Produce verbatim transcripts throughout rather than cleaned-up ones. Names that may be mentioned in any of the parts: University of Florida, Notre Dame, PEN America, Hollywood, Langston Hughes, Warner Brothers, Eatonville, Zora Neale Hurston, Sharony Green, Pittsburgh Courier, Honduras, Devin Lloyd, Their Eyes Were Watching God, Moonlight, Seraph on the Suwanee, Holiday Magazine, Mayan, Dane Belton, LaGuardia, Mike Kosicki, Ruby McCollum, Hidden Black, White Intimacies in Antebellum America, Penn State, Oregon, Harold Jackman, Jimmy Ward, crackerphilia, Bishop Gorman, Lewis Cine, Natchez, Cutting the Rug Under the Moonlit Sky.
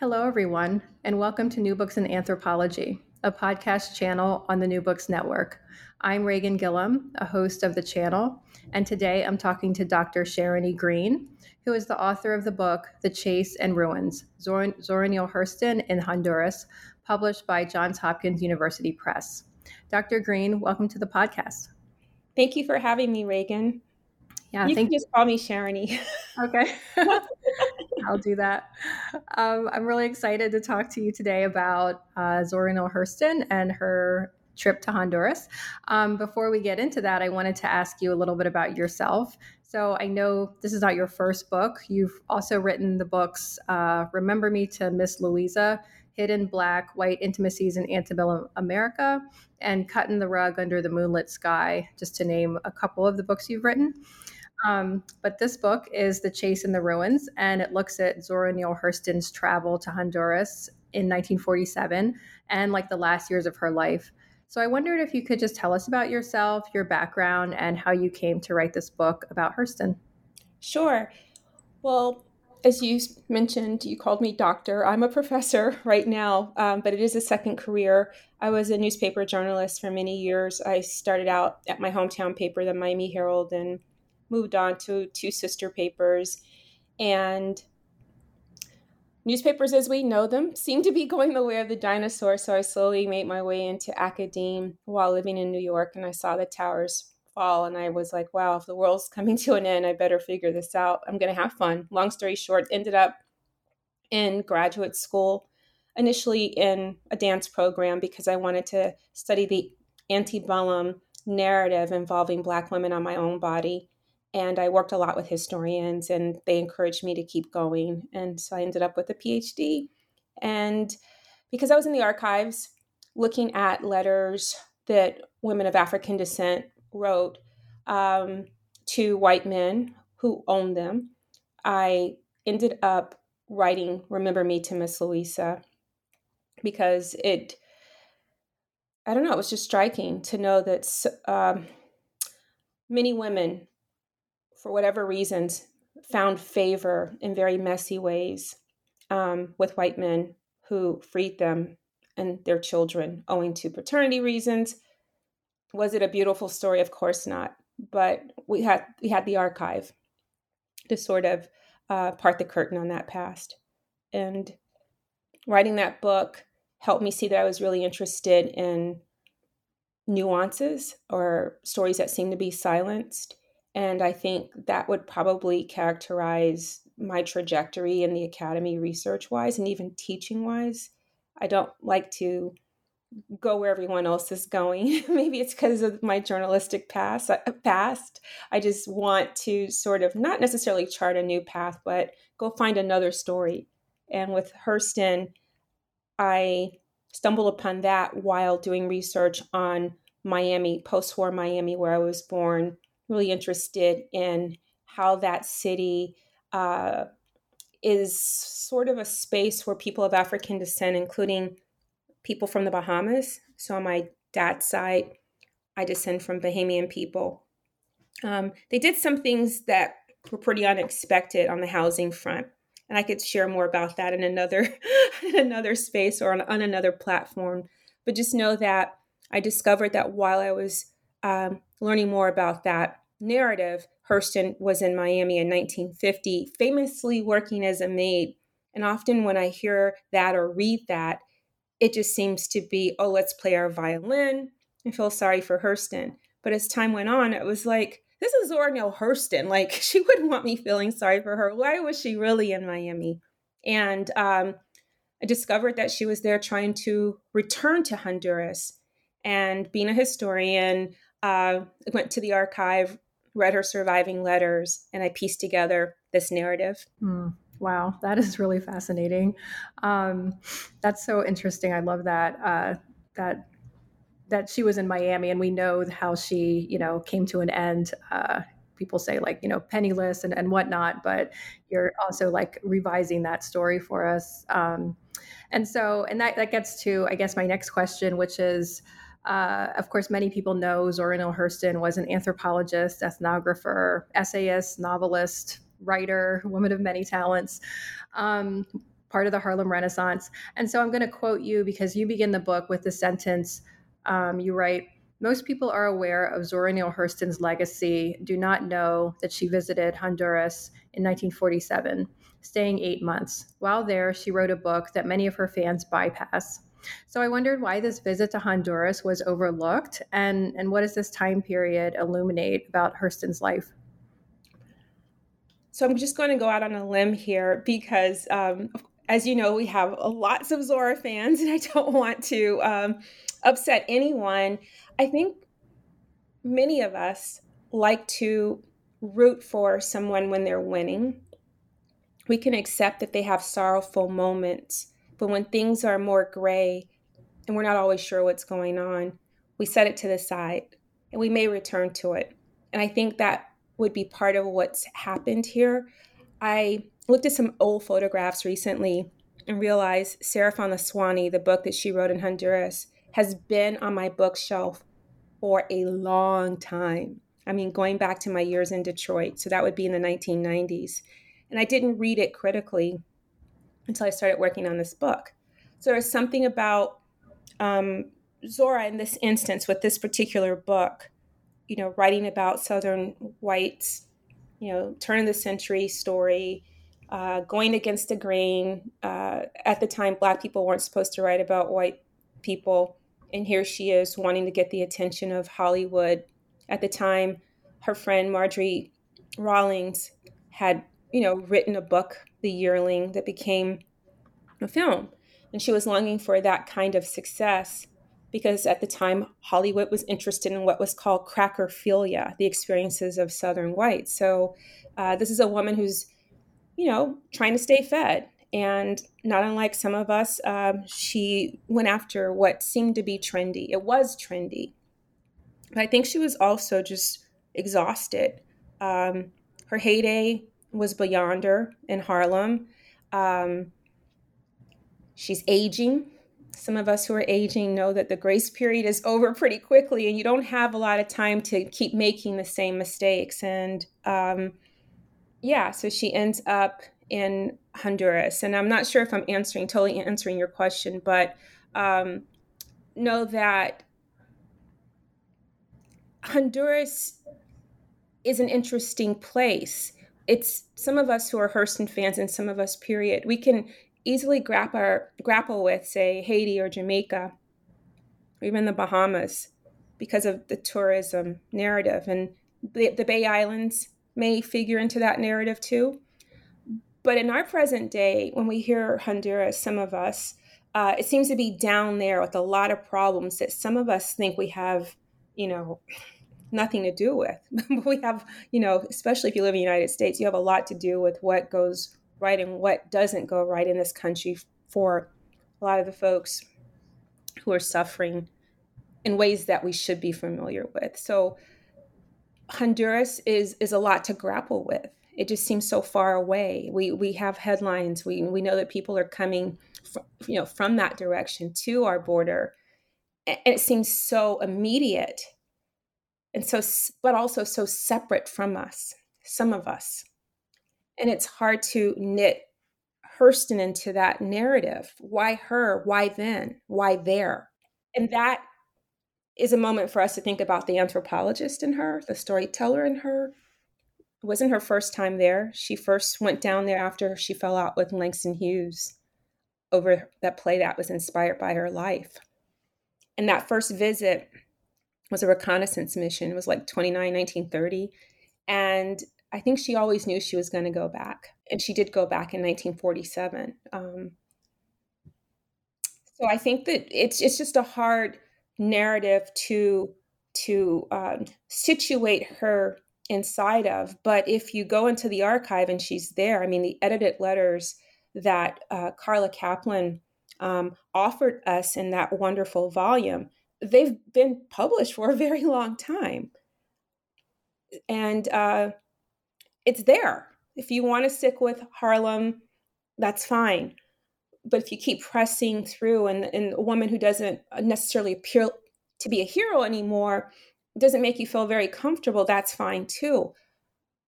Hello, everyone, and welcome to New Books in Anthropology, a podcast channel on the New Books Network. I'm Reagan Gillum, a host of the channel, and today I'm talking to Doctor Sharony Green, who is the author of the book, The Chase and Ruins, Zora, Zora Neale Hurston in Honduras, published by Johns Hopkins University Press. Doctor Green, welcome to the podcast. Thank you for having me, Reagan. Yeah, you thank can you. Just call me Sharony. Okay. I'll do that. Um, I'm really excited to talk to you today about uh, Zora Neale Hurston and her trip to Honduras. Um, before we get into that, I wanted to ask you a little bit about yourself. So I know this is not your first book. You've also written the books uh, Remember Me to Miss Louisa, Hidden Black, White Intimacies in Antebellum America, and Cutting the Rug Under the Moonlit Sky, just to name a couple of the books you've written. Um, but this book is The Chase and the Ruins, and it looks at Zora Neale Hurston's travel to Honduras in nineteen forty-seven and like the last years of her life. So I wondered if you could just tell us about yourself, your background, and how you came to write this book about Hurston. Sure. Well, as you mentioned, you called me doctor. I'm a professor right now, um, but it is a second career. I was a newspaper journalist for many years. I started out at my hometown paper, the Miami Herald, and moved on to two sister papers, and newspapers as we know them seem to be going the way of the dinosaur. So I slowly made my way into academe while living in New York, and I saw the towers fall, and I was like, wow, if the world's coming to an end, I better figure this out. I'm going to have fun. Long story short, ended up in graduate school, initially in a dance program because I wanted to study the antebellum narrative involving Black women on my own body. And I worked a lot with historians, and they encouraged me to keep going. And so I ended up with a P H D. And because I was in the archives looking at letters that women of African descent wrote um, to white men who owned them, I ended up writing Remember Me to Miss Louisa because it, I don't know, it was just striking to know that um, many women, for whatever reasons, found favor in very messy ways um, with white men who freed them and their children owing to paternity reasons. Was it a beautiful story? Of course not. But we had we had the archive to sort of uh, part the curtain on that past. And writing that book helped me see that I was really interested in nuances or stories that seem to be silenced. And I think that would probably characterize my trajectory in the academy research-wise and even teaching-wise. I don't like to go where everyone else is going. Maybe it's because of my journalistic past, past. I just want to sort of not necessarily chart a new path, but go find another story. And with Hurston, I stumbled upon that while doing research on Miami, post-war Miami, where I was born. Really interested in how that city uh, is sort of a space where people of African descent, including people from the Bahamas. So on my dad's side, I descend from Bahamian people. Um, they did some things that were pretty unexpected on the housing front. And I could share more about that in another, in another space or on, on another platform. But just know that I discovered that while I was um, learning more about that narrative, Hurston was in Miami in nineteen fifty, famously working as a maid. And often when I hear that or read that, it just seems to be, oh, let's play our violin and feel sorry for Hurston. But as time went on, it was like, this is Zora Neale Hurston. Like, she wouldn't want me feeling sorry for her. Why was she really in Miami? And um, I discovered that she was there trying to return to Honduras. And being a historian, I uh, went to the archive, read her surviving letters, and I pieced together this narrative, mm. Wow, that is really fascinating. Um, that's so interesting. I love that, uh, that that she was in Miami, and we know how she, you know, came to an end. Uh, people say, like, you know, penniless and, and whatnot, but you're also like revising that story for us. Um, and so, and that, that gets to, I guess, my next question, which is, Uh, of course, many people know Zora Neale Hurston was an anthropologist, ethnographer, essayist, novelist, writer, woman of many talents, um, part of the Harlem Renaissance. And so I'm going to quote you because you begin the book with the sentence, um, you write, "Most people are aware of Zora Neale Hurston's legacy, do not know that she visited Honduras in nineteen forty-seven, staying eight months. While there, she wrote a book that many of her fans bypass. So I wondered why this visit to Honduras was overlooked, and, and what does this time period illuminate about Hurston's life?" So I'm just going to go out on a limb here because, um, as you know, we have lots of Zora fans, and I don't want to um, upset anyone. I think many of us like to root for someone when they're winning. We can accept that they have sorrowful moments. But when things are more gray and we're not always sure what's going on, we set it to the side and we may return to it. And I think that would be part of what's happened here. I looked at some old photographs recently and realized Seraph on the Suwanee, the book that she wrote in Honduras, has been on my bookshelf for a long time. I mean, going back to my years in Detroit, so that would be in the nineteen nineties. And I didn't read it critically until I started working on this book. So there's something about um, Zora in this instance with this particular book, you know, writing about Southern whites, you know, turn of the century story, uh, going against the grain. Uh, at the time, Black people weren't supposed to write about white people. And here she is wanting to get the attention of Hollywood. At the time, her friend Marjorie Rawlings had, you know, written a book, The Yearling, that became a film. And she was longing for that kind of success because at the time, Hollywood was interested in what was called crackerphilia, the experiences of Southern whites. So uh, this is a woman who's, you know, trying to stay fed. And not unlike some of us, um, she went after what seemed to be trendy. It was trendy. But I think she was also just exhausted. Um, her heyday was beyond her in Harlem. Um, she's aging. Some of us who are aging know that the grace period is over pretty quickly and you don't have a lot of time to keep making the same mistakes. And um, yeah, so she ends up in Honduras. And I'm not sure if I'm answering, totally answering your question, but um, know that Honduras is an interesting place. It's some of us who are Hurston fans and some of us, period, we can easily grap our, grapple with, say, Haiti or Jamaica, or even the Bahamas, because of the tourism narrative. And the, the Bay Islands may figure into that narrative too. But in our present day, when we hear Honduras, some of us, uh, it seems to be down there with a lot of problems that some of us think we have, you know, nothing to do with. But we have, you know, especially if you live in the United States, you have a lot to do with what goes right and what doesn't go right in this country for a lot of the folks who are suffering in ways that we should be familiar with. So Honduras is is a lot to grapple with. It just seems so far away. We we have headlines. We we know that people are coming, fr- you know, from that direction to our border, and it seems so immediate. And so, but also so separate from us, some of us. And it's hard to knit Hurston into that narrative. Why her? Why then? Why there? And that is a moment for us to think about the anthropologist in her, the storyteller in her. It wasn't her first time there. She first went down there after she fell out with Langston Hughes over that play that was inspired by her life. And that first visit was a reconnaissance mission. It was like twenty-nine, nineteen thirty. And I think she always knew she was going to go back. And she did go back in nineteen forty-seven. Um, so I think that it's it's just a hard narrative to, to um, situate her inside of. But if you go into the archive and she's there, I mean, the edited letters that uh, Carla Kaplan um, offered us in that wonderful volume, they've been published for a very long time. And uh, it's there. If you want to stick with Harlem, that's fine. But if you keep pressing through, and, and a woman who doesn't necessarily appear to be a hero anymore doesn't make you feel very comfortable, that's fine too.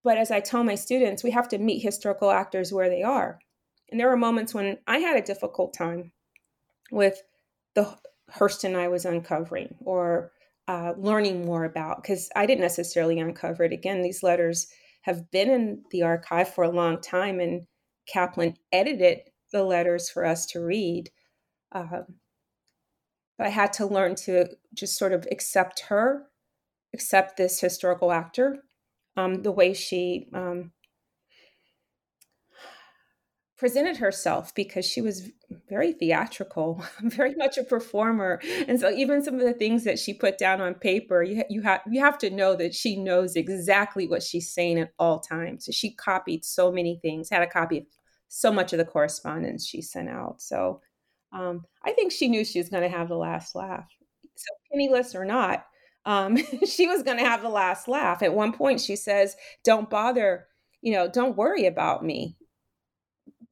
But as I tell my students, we have to meet historical actors where they are. And there were moments when I had a difficult time with the Hurston I was uncovering or uh, learning more about, because I didn't necessarily uncover it. Again, these letters have been in the archive for a long time, and Kaplan edited the letters for us to read. Um, but I had to learn to just sort of accept her, accept this historical actor, um, the way she um, presented herself, because she was very theatrical, very much a performer. And so even some of the things that she put down on paper, you, you, ha- you have to know that she knows exactly what she's saying at all times. So she copied so many things, had a copy of so much of the correspondence she sent out. So um, I think she knew she was going to have the last laugh. So penniless or not, um, she was going to have the last laugh. At one point she says, don't bother, you know, don't worry about me.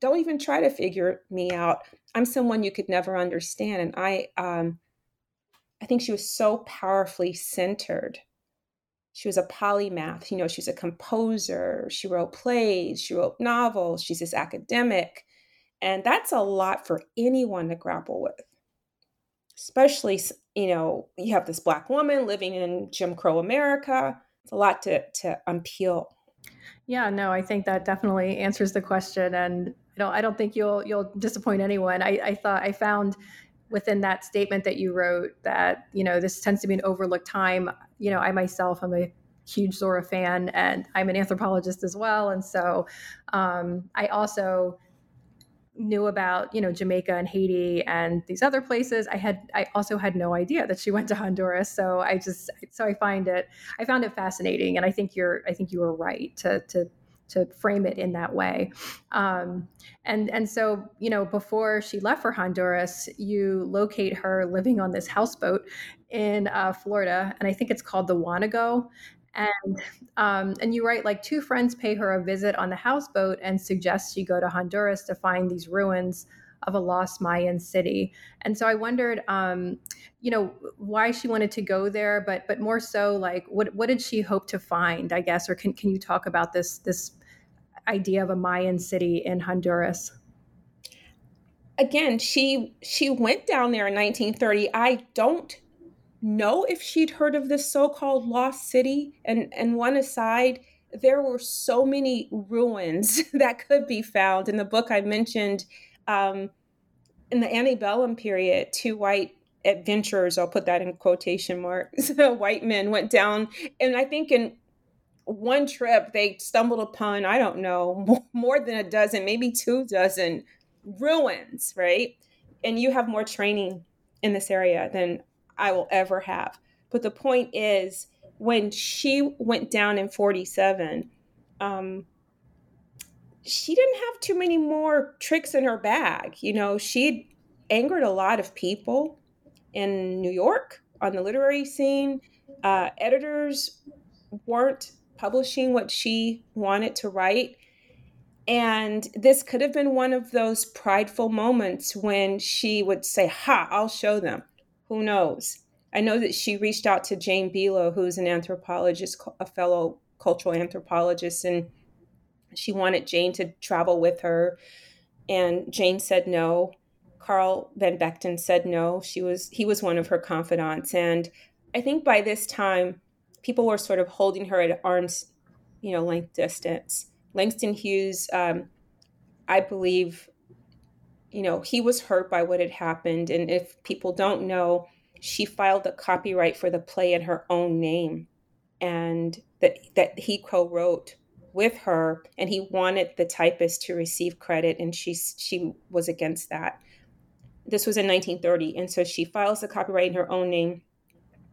Don't even try to figure me out. I'm someone you could never understand. And I, um, I think she was so powerfully centered. She was a polymath. You know, she's a composer. She wrote plays. She wrote novels. She's this academic. And that's a lot for anyone to grapple with. Especially, you know, you have this Black woman living in Jim Crow America. It's a lot to, to unpeel. Yeah, no, I think that definitely answers the question. And you know, I don't think you'll you'll disappoint anyone. I, I thought I found within that statement that you wrote that, you know, this tends to be an overlooked time. You know, I myself, I'm a huge Zora fan, and I'm an anthropologist as well. And so um, I also knew about, you know, Jamaica and Haiti and these other places. I had, I also had no idea that she went to Honduras. So I just, so I find it, I found it fascinating. And I think you're, I think you were right to, to, to frame it in that way. Um, and, and so, you know, before she left for Honduras, you locate her living on this houseboat in uh, Florida, and I think it's called the Wanago. And, um, and you write, like, two friends pay her a visit on the houseboat and suggest she go to Honduras to find these ruins of a lost Mayan city. And so I wondered, um, you know, why she wanted to go there, but, but more so, like, what, what did she hope to find, I guess, or can, can you talk about this, this idea of a Mayan city in Honduras? Again, she, she went down there in nineteen thirty. I don't know if she'd heard of this so-called lost city. And, and one aside, there were so many ruins that could be found. In the book I mentioned, Um, in the antebellum period, two white adventurers, I'll put that in quotation marks, white men went down. And I think in one trip, they stumbled upon, I don't know, more than a dozen, maybe two dozen ruins, right? And you have more training in this area than I will ever have. But the point is, when she went down in forty-seven, um, she didn't have too many more tricks in her bag. You know, she'd angered a lot of people in New York on the literary scene. Uh, editors weren't publishing what she wanted to write. And this could have been one of those prideful moments when she would say, ha, I'll show them. Who knows? I know that she reached out to Jane Belo, who's an anthropologist, a fellow cultural anthropologist, and she wanted Jane to travel with her, and Jane said no. Carl Van Vechten said no. She was he was one of her confidants, and I think by this time, people were sort of holding her at arm's, you know, length distance. Langston Hughes, um, I believe, you know, he was hurt by what had happened, and if people don't know, she filed the copyright for the play in her own name, and that that he co-wrote with her, and he wanted the typist to receive credit, and she she was against that. This was in nineteen thirty, and so she files the copyright in her own name,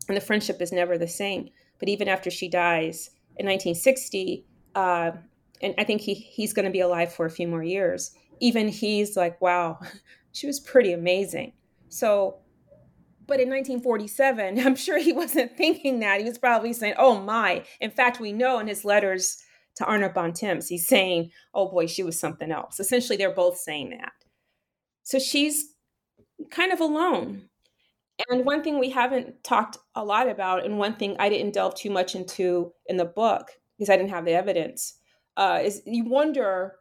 and the friendship is never the same. But even after she dies, in nineteen sixty, uh, and I think he he's going to be alive for a few more years. Even he's like, wow, she was pretty amazing. So, but in nineteen forty-seven, I'm sure he wasn't thinking that. He was probably saying, oh my. In fact, we know in his letters to Arna Bontemps, he's saying, oh boy, she was something else. Essentially, they're both saying that. So she's kind of alone. And one thing we haven't talked a lot about, and one thing I didn't delve too much into in the book, because I didn't have the evidence, uh, is you wonder,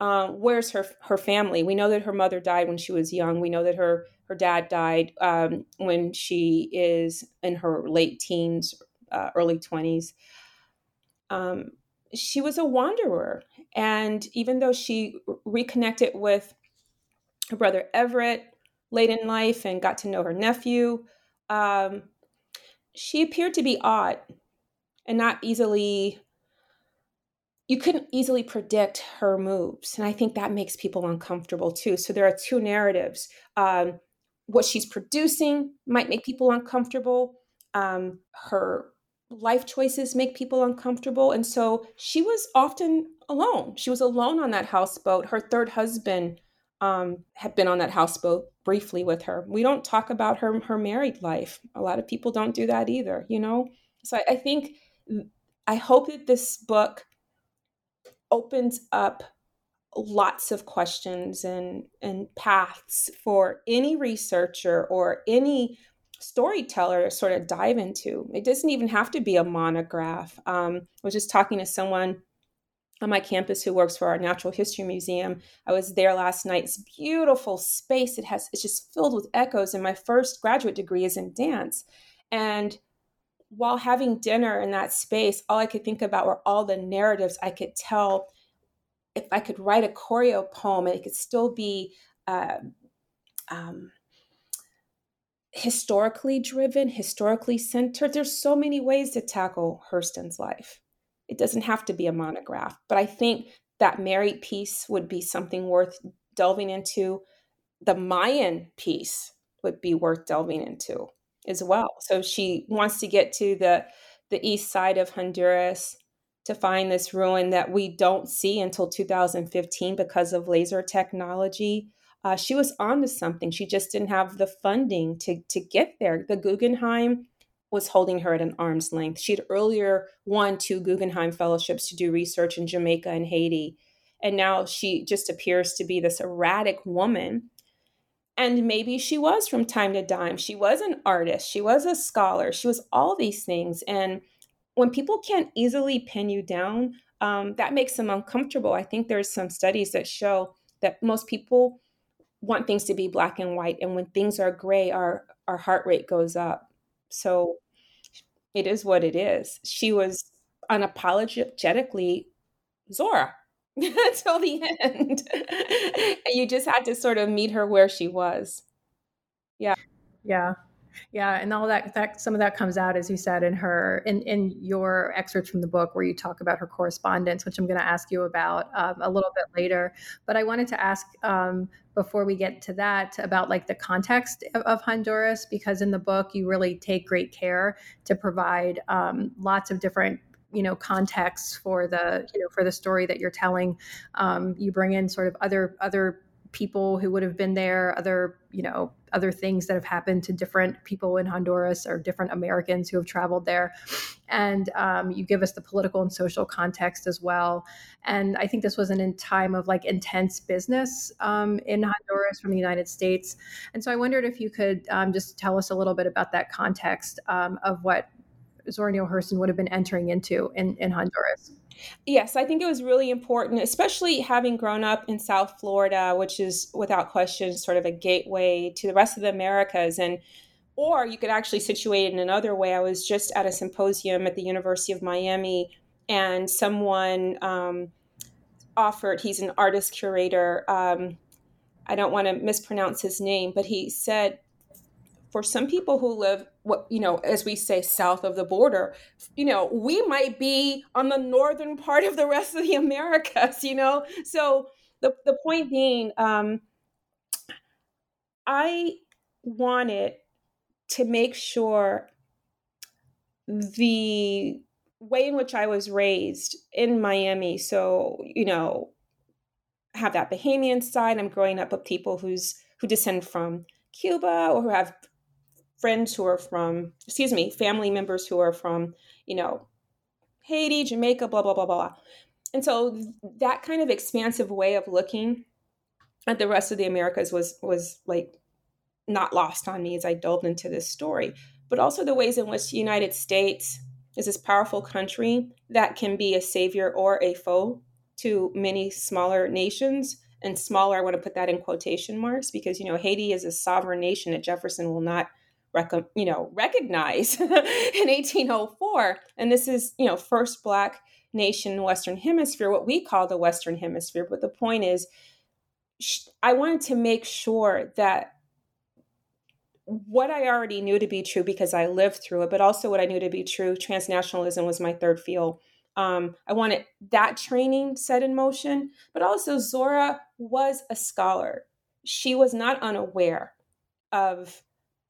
uh, where's her her family? We know that her mother died when she was young. We know that her, her dad died um, when she is in her late teens, uh, early twenties. Um, she was a wanderer. And even though she reconnected with her brother Everett late in life and got to know her nephew, um, she appeared to be odd and not easily, you couldn't easily predict her moves. And I think that makes people uncomfortable too. So there are two narratives. Um, what she's producing might make people uncomfortable. Um, her life choices make people uncomfortable. And so she was often alone. She was alone on that houseboat. Her third husband um, had been on that houseboat briefly with her. We don't talk about her, her married life. A lot of people don't do that either, you know? So I, I think, I hope that this book opens up lots of questions and, and paths for any researcher or any storyteller to sort of dive into. It doesn't even have to be a monograph. Um, I was just talking to someone on my campus who works for our Natural History Museum. I was there last night. It's a beautiful space. It has, it's just filled with echoes. And my first graduate degree is in dance. And while having dinner in that space, all I could think about were all the narratives I could tell. If I could write a choreo poem, it could still be uh, um, historically driven, historically centered. There's so many ways to tackle Hurston's life. It doesn't have to be a monograph, but I think that married piece would be something worth delving into. The Mayan piece would be worth delving into as well. So she wants to get to the, the east side of Honduras to find this ruin that we don't see until two thousand fifteen because of laser technology. Uh, she was onto something. She just didn't have the funding to, to get there. The Guggenheim was holding her at an arm's length. She'd earlier won two Guggenheim fellowships to do research in Jamaica and Haiti. And now she just appears to be this erratic woman. And maybe she was from time to time. She was an artist. She was a scholar. She was all these things. And when people can't easily pin you down, um, that makes them uncomfortable. I think there's some studies that show that most people want things to be black and white. And when things are gray, our, our heart rate goes up. So it is what it is. She was unapologetically Zora until the end. And you just had to sort of meet her where she was. Yeah. Yeah. Yeah. And all that, that, some of that comes out, as you said, in her, in, in your excerpts from the book where you talk about her correspondence, which I'm going to ask you about um, a little bit later. But I wanted to ask, um, before we get to that, about like the context of, of Honduras, because in the book, you really take great care to provide um, lots of different you know, contexts for the, you know, for the story that you're telling. Um, you bring in sort of other, other people who would have been there, other, you know, other things that have happened to different people in Honduras or different Americans who have traveled there. And um, you give us the political and social context as well. And I think this was in time of like intense business um, in Honduras from the United States. And so I wondered if you could um, just tell us a little bit about that context um, of what Zora Neale Hurston would have been entering into in, in Honduras. Yes, I think it was really important, especially having grown up in South Florida, which is without question sort of a gateway to the rest of the Americas. And or you could actually situate it in another way. I was just at a symposium at the University of Miami, and someone um, offered, he's an artist curator. Um, I don't want to mispronounce his name, but he said, for some people who live, what you know, as we say, south of the border, you know, we might be on the northern part of the rest of the Americas, you know? So the, the point being, um, I wanted to make sure the way in which I was raised in Miami. So, you know, have that Bahamian side. I'm growing up with people who's who descend from Cuba or who have friends who are from, excuse me, family members who are from, you know, Haiti, Jamaica, blah, blah, blah, blah. And so that kind of expansive way of looking at the rest of the Americas was was like not lost on me as I delved into this story, but also the ways in which the United States is this powerful country that can be a savior or a foe to many smaller nations. And smaller, I want to put that in quotation marks because, you know, Haiti is a sovereign nation that Jefferson will not rec- you know, recognize in eighteen oh four. And this is, you know, first Black nation in the Western Hemisphere, what we call the Western Hemisphere. But the point is, I wanted to make sure that what I already knew to be true because I lived through it, but also what I knew to be true, transnationalism was my third field. Um, I wanted that training set in motion, but also Zora was a scholar. She was not unaware of,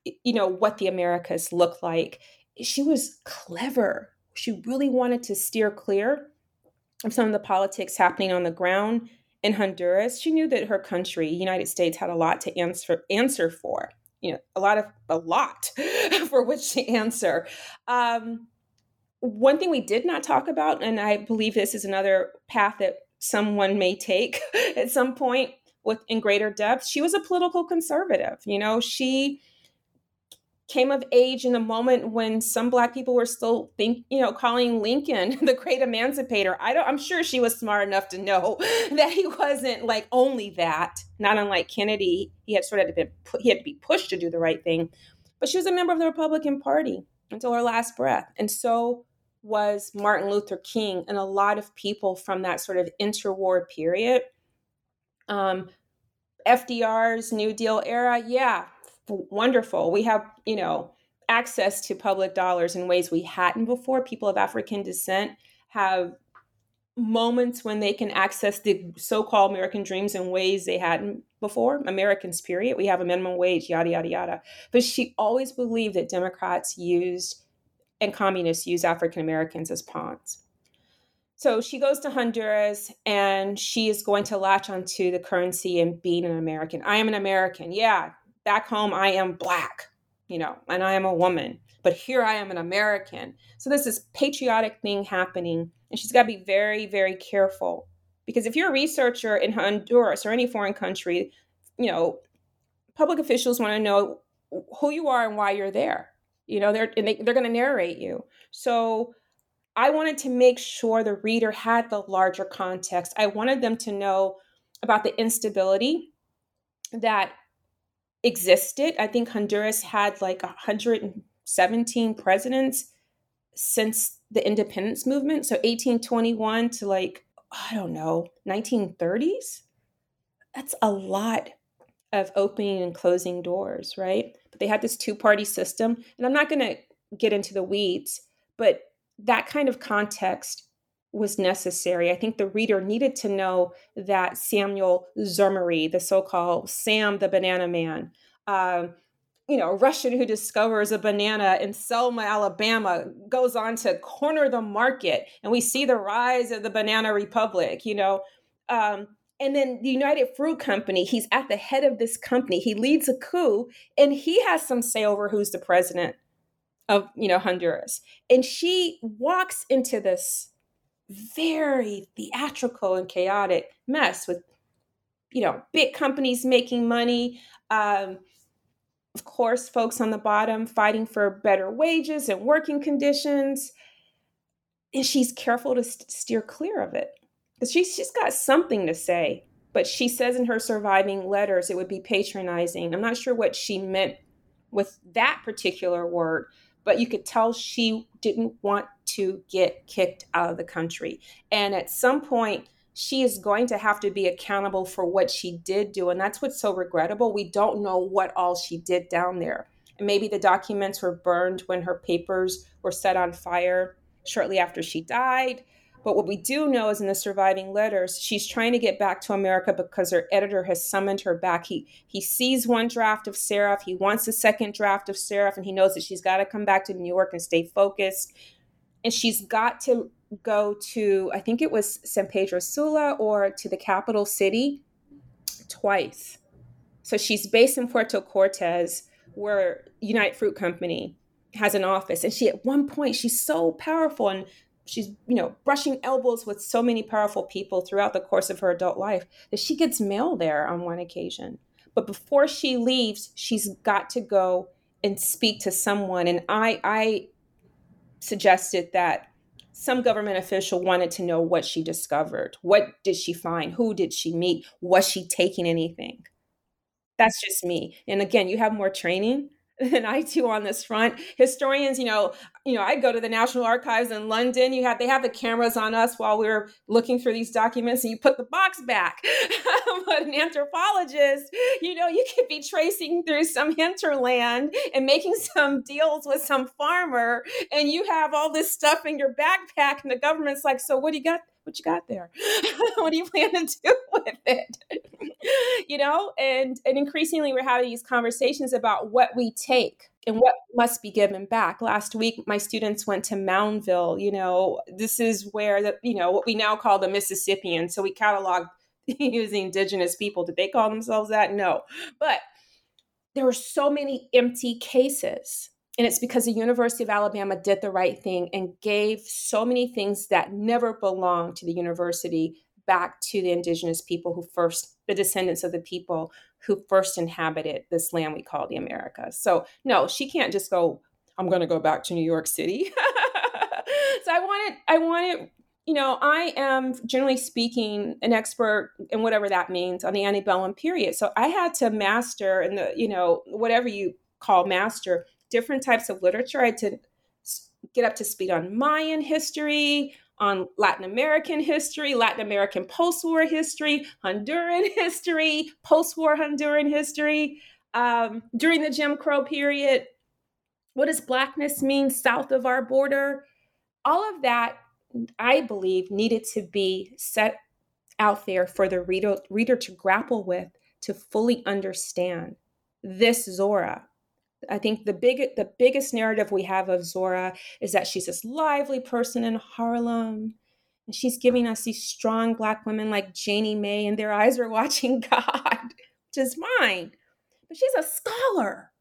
you know, what the Americas looked like. She was clever. She really wanted to steer clear of some of the politics happening on the ground in Honduras. She knew that her country, United States, had a lot to answer answer for. You know, a lot of a lot for which to answer. Um, one thing we did not talk about, and I believe this is another path that someone may take at some point with in greater depth. She was a political conservative. You know, she came of age in a moment when some Black people were still think, you know, calling Lincoln the great emancipator. I don't, I'm sure she was smart enough to know that he wasn't like only that, not unlike Kennedy. He had sort of been, he had to be pushed to do the right thing, but she was a member of the Republican Party until her last breath. And so was Martin Luther King and a lot of people from that sort of interwar period. Um, F D R's New Deal era. Yeah. Wonderful. We have, you know, access to public dollars in ways we hadn't before. People of African descent have moments when they can access the so-called American dreams in ways they hadn't before. Americans, period. We have a minimum wage, yada, yada, yada. But she always believed that Democrats used and communists used African Americans as pawns. So she goes to Honduras and she is going to latch onto the currency and being an American. I am an American. Yeah. Back home, I am Black, you know, and I am a woman, but here I am an American. So there's this patriotic thing happening, and she's got to be very, very careful because if you're a researcher in Honduras or any foreign country, you know, public officials want to know who you are and why you're there. You know, they're and they, they're going to narrate you. So I wanted to make sure the reader had the larger context. I wanted them to know about the instability that existed. I think Honduras had like one hundred seventeen presidents since the independence movement. So eighteen twenty-one to like, I don't know, nineteen thirties. That's a lot of opening and closing doors, right? But they had this two-party system. And I'm not going to get into the weeds, but that kind of context was necessary. I think the reader needed to know that Samuel Zermery, the so-called Sam the Banana Man, uh, you know, a Russian who discovers a banana in Selma, Alabama, goes on to corner the market. And we see the rise of the Banana Republic, you know. Um, and then the United Fruit Company, he's at the head of this company. He leads a coup and he has some say over who's the president of, you know, Honduras. And she walks into this very theatrical and chaotic mess with, you know, big companies making money. Um, of course, folks on the bottom fighting for better wages and working conditions. And she's careful to st- steer clear of it because she's just got something to say. But she says in her surviving letters, it would be patronizing. I'm not sure what she meant with that particular word, but you could tell she didn't want to get kicked out of the country. And at some point, she is going to have to be accountable for what she did do. And that's what's so regrettable. We don't know what all she did down there. And maybe the documents were burned when her papers were set on fire shortly after she died. But what we do know is in the surviving letters, she's trying to get back to America because her editor has summoned her back. He he sees one draft of Seraph. He wants a second draft of Seraph, and he knows that she's got to come back to New York and stay focused. And she's got to go to, I think it was San Pedro Sula or to the capital city twice. So she's based in Puerto Cortez, where United Fruit Company has an office. And she, at one point, she's so powerful, and she's, you know, brushing elbows with so many powerful people throughout the course of her adult life that she gets mail there on one occasion. But before she leaves, she's got to go and speak to someone. And I, I suggested that some government official wanted to know what she discovered. What did she find? Who did she meet? Was she taking anything? That's just me. And again, you have more training than I do on this front. Historians, you know, you know, I go to the National Archives in London. You have they have the cameras on us while we're looking through these documents, and you put the box back. But an anthropologist, you know, you could be tracing through some hinterland and making some deals with some farmer, and you have all this stuff in your backpack, and the government's like, "So what do you got? What you got there? What do you plan to do with it?" You know, and, and increasingly we're having these conversations about what we take and what must be given back. Last week, my students went to Moundville. You know, this is where the, you know, what we now call the Mississippian. So we catalog using indigenous people. Did they call themselves that? No. But there were so many empty cases. And it's because the University of Alabama did the right thing and gave so many things that never belonged to the university back to the indigenous people who first, the descendants of the people who first inhabited this land we call the Americas. So no, she can't just go, I'm going to go back to New York City. So I wanted, I wanted, you know, I am generally speaking an expert in whatever that means on the antebellum period. So I had to master and the, you know, whatever you call master, different types of literature. I had to get up to speed on Mayan history, on Latin American history, Latin American post-war history, Honduran history, post-war Honduran history, um, during the Jim Crow period. What does Blackness mean south of our border? All of that, I believe, needed to be set out there for the reader, reader to grapple with, to fully understand this Zora. I think the big, the biggest narrative we have of Zora is that she's this lively person in Harlem, and she's giving us these strong Black women like Janie Mae, and their eyes are watching God, which is mine. But she's a scholar.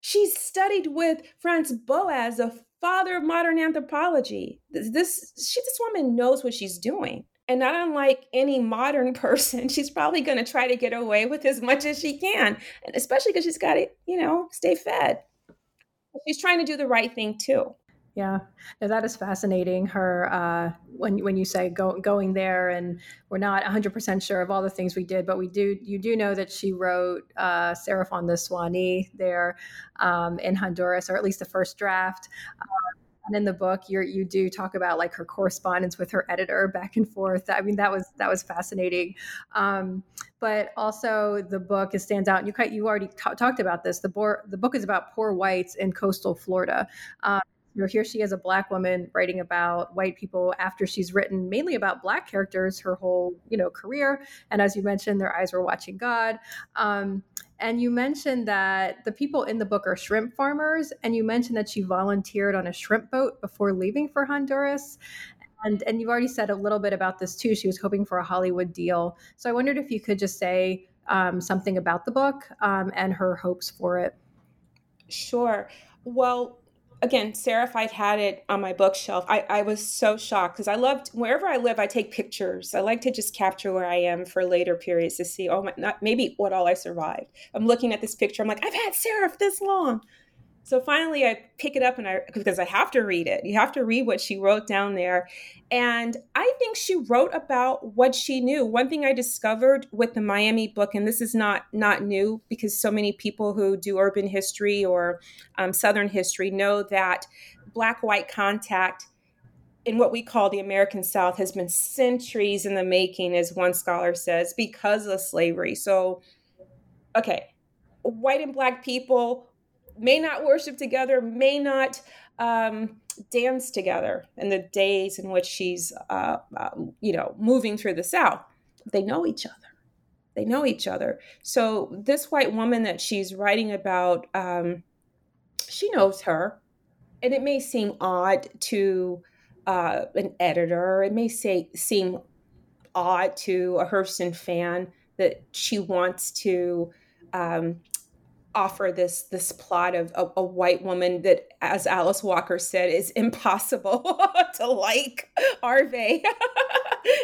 She studied with Franz Boas, the father of modern anthropology. This, this, she, this woman knows what she's doing. And not unlike any modern person, she's probably going to try to get away with as much as she can, and especially because she's got to, you know, stay fed. She's trying to do the right thing too. Yeah, no, that is fascinating. Her uh, when when you say go, going there, and we're not one hundred percent sure of all the things we did, but we do. You do know that she wrote uh, Seraph on the Suwanee there um, in Honduras, or at least the first draft. Um, And in the book, you you do talk about like her correspondence with her editor back and forth. I mean, that was that was fascinating. Um, but also the book it stands out. And you you already t- talked about this. The, boor, the book is about poor whites in coastal Florida. Um, you know, here she is, a Black woman writing about white people after she's written mainly about Black characters her whole you know career. And as you mentioned, their eyes were watching God. Um, And you mentioned that the people in the book are shrimp farmers, and you mentioned that she volunteered on a shrimp boat before leaving for Honduras. And and you've already said a little bit about this too. She was hoping for a Hollywood deal. So I wondered if you could just say um, something about the book um, and her hopes for it. Sure. Well, again, Seraph, I've had it on my bookshelf. I, I was so shocked because I loved, wherever I live, I take pictures. I like to just capture where I am for later periods to see, oh, my, not, maybe what all I survived. I'm looking at this picture. I'm like, I've had Seraph this long. So finally I pick it up and I, because I have to read it. You have to read what she wrote down there. And I think she wrote about what she knew. One thing I discovered with the Miami book, and this is not, not new because so many people who do urban history or um, Southern history know that Black-white contact in what we call the American South has been centuries in the making, as one scholar says, because of slavery. So, okay, white and Black people may not worship together, may not um, dance together in the days in which she's, uh, uh, you know, moving through the South. They know each other. They know each other. So this white woman that she's writing about, um, she knows her. And it may seem odd to uh, an editor, it may say, seem odd to a Hurston fan that she wants to um, offer this this plot of a, a white woman that, as Alice Walker said, is impossible to like, Arve.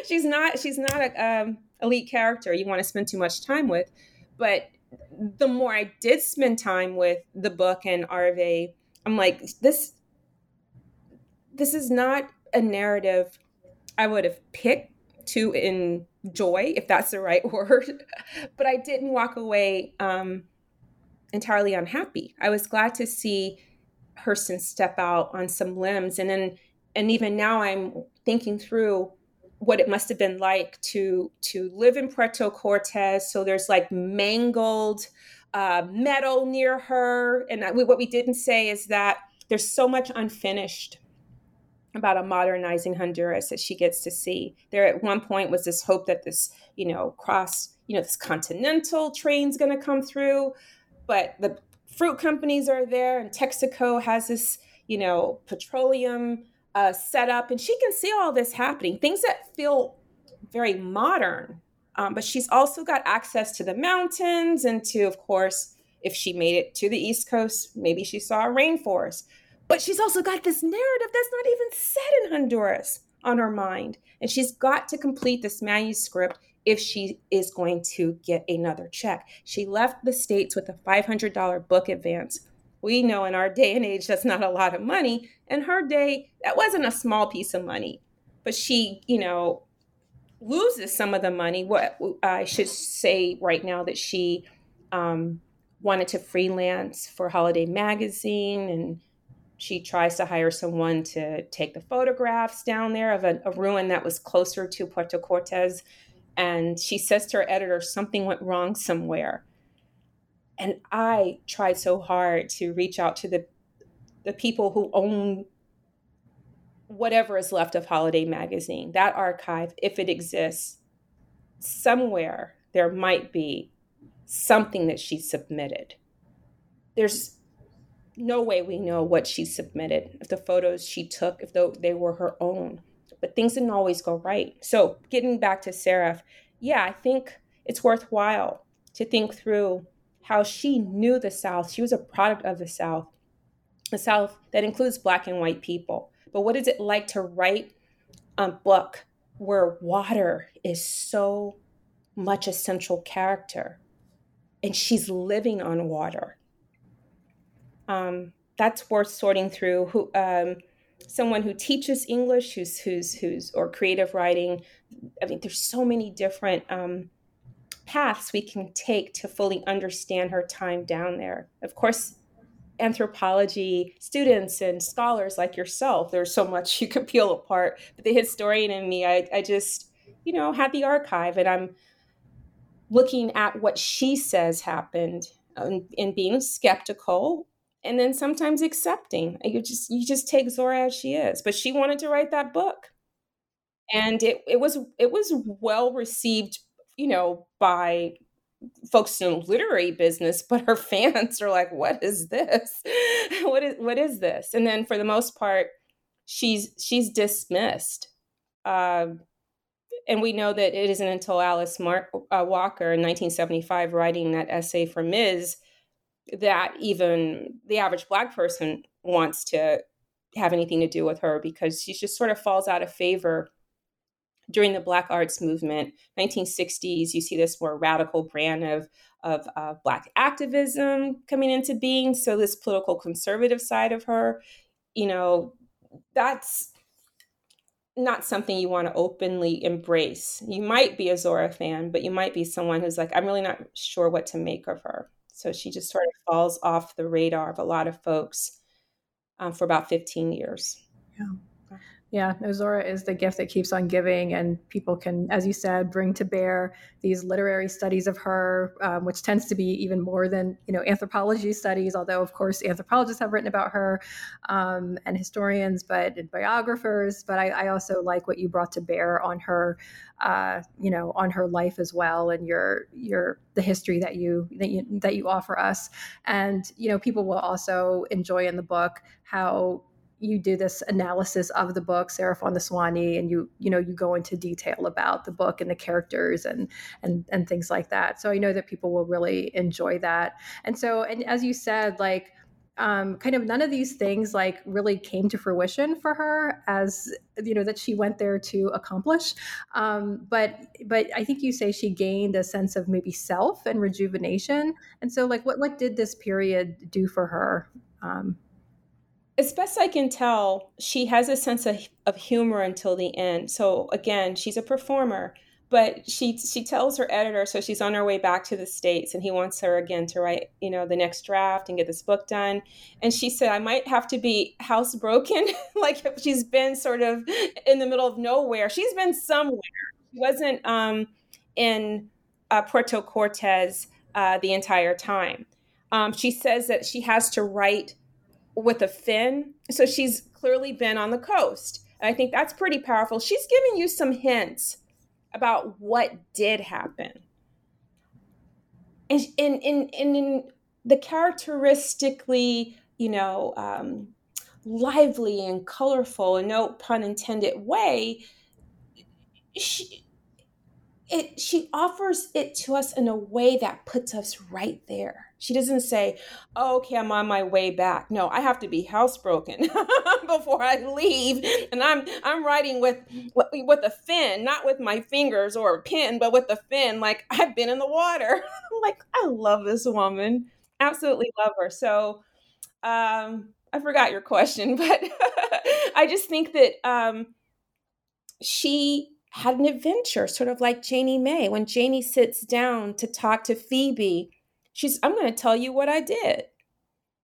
she's not she's not a um, elite character you want to spend too much time with. But the more I did spend time with the book and Arve, I'm like, this this is not a narrative I would have picked to enjoy, if that's the right word. But I didn't walk away um, entirely unhappy. I was glad to see Hurston step out on some limbs. And then, and even now I'm thinking through what it must have been like to to live in Puerto Cortez. So there's like mangled uh, metal near her. And we, what we didn't say is that there's so much unfinished about a modernizing Honduras that she gets to see. There at one point was this hope that this, you know, cross, you know, this continental train's going to come through, but the fruit companies are there and Texaco has this, you know, petroleum uh, set up, and she can see all this happening, things that feel very modern. Um, but she's also got access to the mountains and to, of course, if she made it to the East Coast, maybe she saw a rainforest. But she's also got this narrative that's not even set in Honduras on her mind. And she's got to complete this manuscript if she is going to get another check. She left the States with a five hundred dollars book advance. We know in our day and age, that's not a lot of money. In her day, that wasn't a small piece of money. But she, you know, loses some of the money. What I should say right now that she um, wanted to freelance for Holiday Magazine, and she tries to hire someone to take the photographs down there of a, a ruin that was closer to Puerto Cortez. And she says to her editor, something went wrong somewhere. And I tried so hard to reach out to the, the people who own whatever is left of Holiday Magazine, that archive, if it exists. Somewhere there might be something that she submitted. There's no way we know what she submitted, if the photos she took, if they were her own. But things didn't always go right. So getting back to Seraph, yeah, I think it's worthwhile to think through how she knew the South. She was a product of the South, the South that includes Black and white people. But what is it like to write a book where water is so much a central character? And she's living on water. Um, that's worth sorting through. Who, um, someone who teaches English, who's who's who's or creative writing. I mean, there's so many different um, paths we can take to fully understand her time down there. Of course, anthropology students and scholars like yourself, there's so much you could peel apart. But the historian in me, I, I just, you know, had the archive, and I'm looking at what she says happened and, and being skeptical. And then sometimes accepting. You just you just take Zora as she is. But she wanted to write that book, and it it was it was well received, you know, by folks in the literary business. But her fans are like, "What is this? What is what is this?" And then for the most part, she's she's dismissed. Uh, and we know that it isn't until Alice Mar- uh, Walker in nineteen seventy-five writing that essay for Miz that even the average Black person wants to have anything to do with her, because she just sort of falls out of favor during the Black arts movement. nineteen sixties, you see this more radical brand of, of uh, Black activism coming into being. So this political conservative side of her, you know, that's not something you want to openly embrace. You might be a Zora fan, but you might be someone who's like, I'm really not sure what to make of her. So she just sort of falls off the radar of a lot of folks um, for about fifteen years. Yeah, Yeah, Zora is the gift that keeps on giving, and people can, as you said, bring to bear these literary studies of her, um, which tends to be even more than, you know, anthropology studies, although, of course, anthropologists have written about her um, and historians, but and biographers. But I, I also like what you brought to bear on her, uh, you know, on her life as well, and your your the history that you that you that you offer us. And, you know, people will also enjoy in the book how you do this analysis of the book, Seraph on the Suwanee, and you, you know, you go into detail about the book and the characters and, and, and things like that. So I know that people will really enjoy that. And so, and as you said, like, um, kind of none of these things like really came to fruition for her as, you know, that she went there to accomplish. Um, but, but I think you say she gained a sense of maybe self and rejuvenation. And so like, what, what did this period do for her? Um, As best I can tell, she has a sense of, of humor until the end. So again, she's a performer, but she she tells her editor, so she's on her way back to the States, and he wants her again to write, you know, the next draft and get this book done. And she said, I might have to be housebroken. Like she's been sort of in the middle of nowhere. She's been somewhere. She wasn't um, in uh, Puerto Cortez uh, the entire time. Um, she says that she has to write with a fin. So she's clearly been on the coast. And I think that's pretty powerful. She's giving you some hints about what did happen. And in in in the characteristically, you know, um, lively and colorful, and no pun intended way, she it she offers it to us in a way that puts us right there. She doesn't say, oh, okay, I'm on my way back. No, I have to be housebroken before I leave. And I'm I'm writing with with a fin, not with my fingers or a pen, but with a fin, like I've been in the water. I'm like, I love this woman. Absolutely love her. So um, I forgot your question, but I just think that um, she had an adventure, sort of like Janie May. When Janie sits down to talk to Phoebe, she's, I'm going to tell you what I did.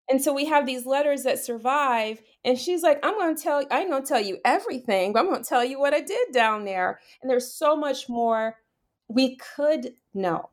And so we have these letters that survive. And she's like, I'm going to tell you, I ain't going to tell you everything, but I'm going to tell you what I did down there. And there's so much more we could know.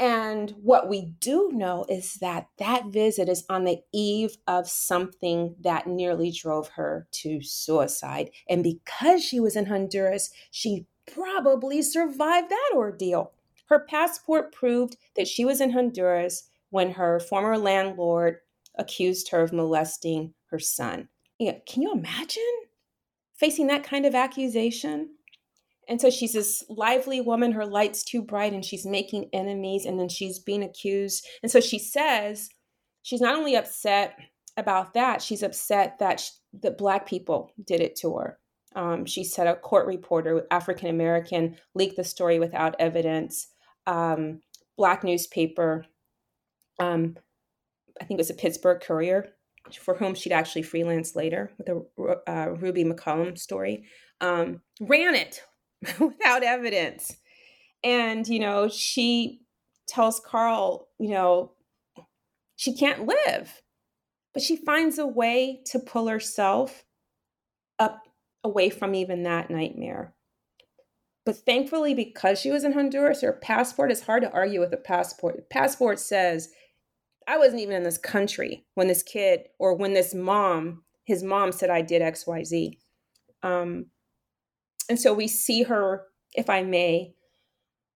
And what we do know is that that visit is on the eve of something that nearly drove her to suicide. And because she was in Honduras, she probably survived that ordeal. Her passport proved that she was in Honduras when her former landlord accused her of molesting her son. You know, can you imagine facing that kind of accusation? And so she's this lively woman, her light's too bright, and she's making enemies, and then she's being accused. And so she says she's not only upset about that, she's upset that she, that Black people did it to her. Um, she said a court reporter, African-American, leaked the story without evidence. Um, Black newspaper, um, I think it was a Pittsburgh Courier, for whom she'd actually freelance later with a uh, Ruby McCollum story, um, ran it without evidence. And, you know, she tells Carl, you know, she can't live, but she finds a way to pull herself up away from even that nightmare. But thankfully, because she was in Honduras, her passport is hard to argue with a passport. The passport says, I wasn't even in this country when this kid, or when this mom, his mom said I did X, Y, Z. Um, and so we see her, if I may,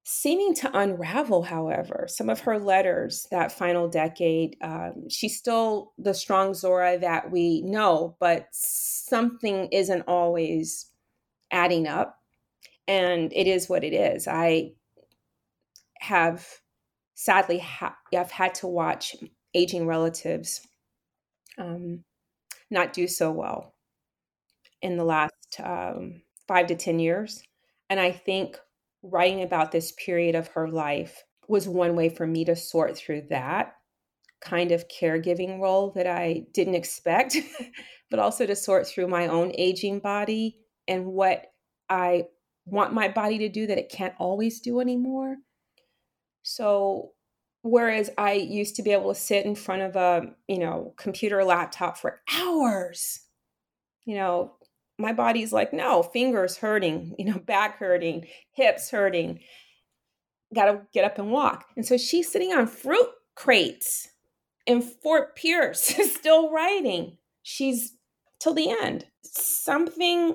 seeming to unravel, however, some of her letters, that final decade. Um, she's still the strong Zora that we know, but something isn't always adding up. And it is what it is. I have sadly, ha- I've had to watch aging relatives um, not do so well in the last um, five to ten years. And I think writing about this period of her life was one way for me to sort through that kind of caregiving role that I didn't expect, but also to sort through my own aging body and what I want my body to do that it can't always do anymore. So whereas I used to be able to sit in front of a, you know, computer laptop for hours, you know, my body's like, no, fingers hurting, you know, back hurting, hips hurting. Got to get up and walk. And so she's sitting on fruit crates in Fort Pierce, still writing. She's till the end. Something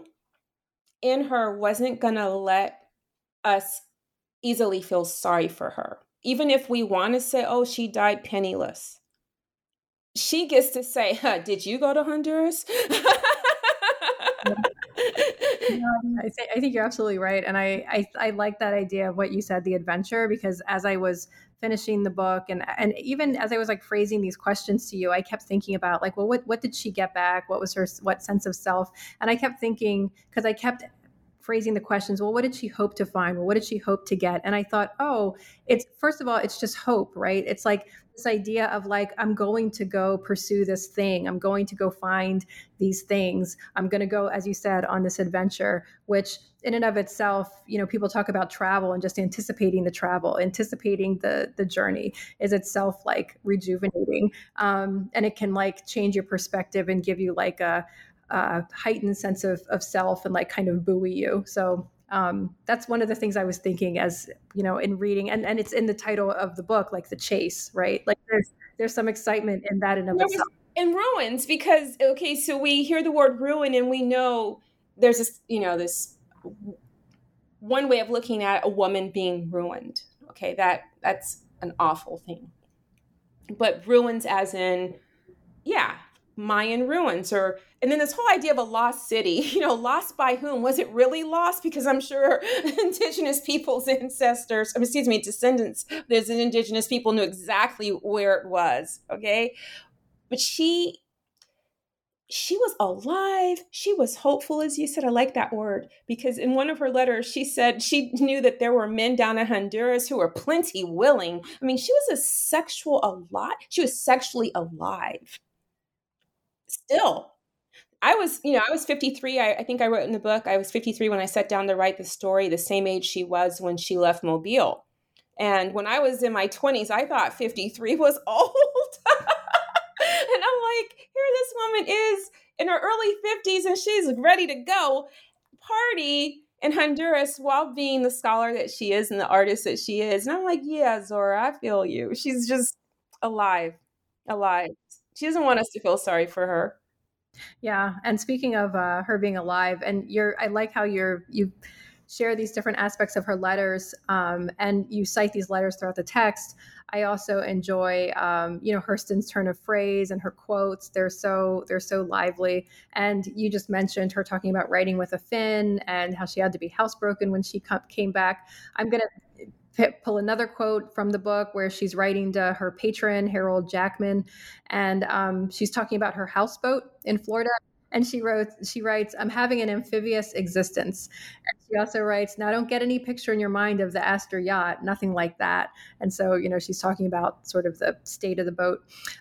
in her wasn't going to let us easily feel sorry for her. Even if we want to say, oh, she died penniless. She gets to say, huh, did you go to Honduras? Yeah. Um, I, th- I think you're absolutely right. And I, I, I like that idea of what you said, the adventure, because as I was finishing the book and, and even as I was like phrasing these questions to you, I kept thinking about like, well, what, what did she get back? What was her, what sense of self? And I kept thinking, cause I kept phrasing the questions, well, what did she hope to find? Well, what did she hope to get? And I thought, oh, it's first of all, it's just hope, right? It's like this idea of like, I'm going to go pursue this thing. I'm going to go find these things. I'm going to go, as you said, on this adventure, which in and of itself, you know, people talk about travel and just anticipating the travel, anticipating the the journey is itself like rejuvenating. Um, and it can like change your perspective and give you like a, Uh, heightened sense of, of self and like kind of buoy you. So um, that's one of the things I was thinking as, you know, in reading and, and it's in the title of the book, like The Chase, right? Like there's, there's some excitement in that in of itself. And ruins because, okay, so we hear the word ruin and we know there's this, you know, this one way of looking at a woman being ruined. Okay. That that's an awful thing, but ruins as in, yeah, Mayan ruins or, and then this whole idea of a lost city, you know, lost by whom? Was it really lost? Because I'm sure indigenous people's ancestors, excuse me, descendants, there's an indigenous people knew exactly where it was. Okay. But she, she was alive. She was hopeful, as you said. I like that word because in one of her letters, she said she knew that there were men down in Honduras who were plenty willing. I mean, she was a sexual, a lot. She was sexually alive. Still, I was, you know, I was fifty-three. I, I think I wrote in the book, I was fifty-three when I sat down to write the story, the same age she was when she left Mobile. And when I was in my twenties, I thought fifty-three was old. And I'm like, here this woman is in her early fifties and she's ready to go party in Honduras while being the scholar that she is and the artist that she is. And I'm like, yeah, Zora, I feel you. She's just alive, alive. She doesn't want us to feel sorry for her. Yeah. And speaking of uh, her being alive and you're, I like how you're, you share these different aspects of her letters um, and you cite these letters throughout the text. I also enjoy, um, you know, Hurston's turn of phrase and her quotes. They're so, they're so lively. And you just mentioned her talking about writing with a fin and how she had to be housebroken when she came back. I'm going to pull another quote from the book where she's writing to her patron, Harold Jackman, and um, she's talking about her houseboat in Florida. And she wrote, she writes, I'm having an amphibious existence. And she also writes, now don't get any picture in your mind of the Astor yacht, nothing like that. And so, you know, she's talking about sort of the state of the boat.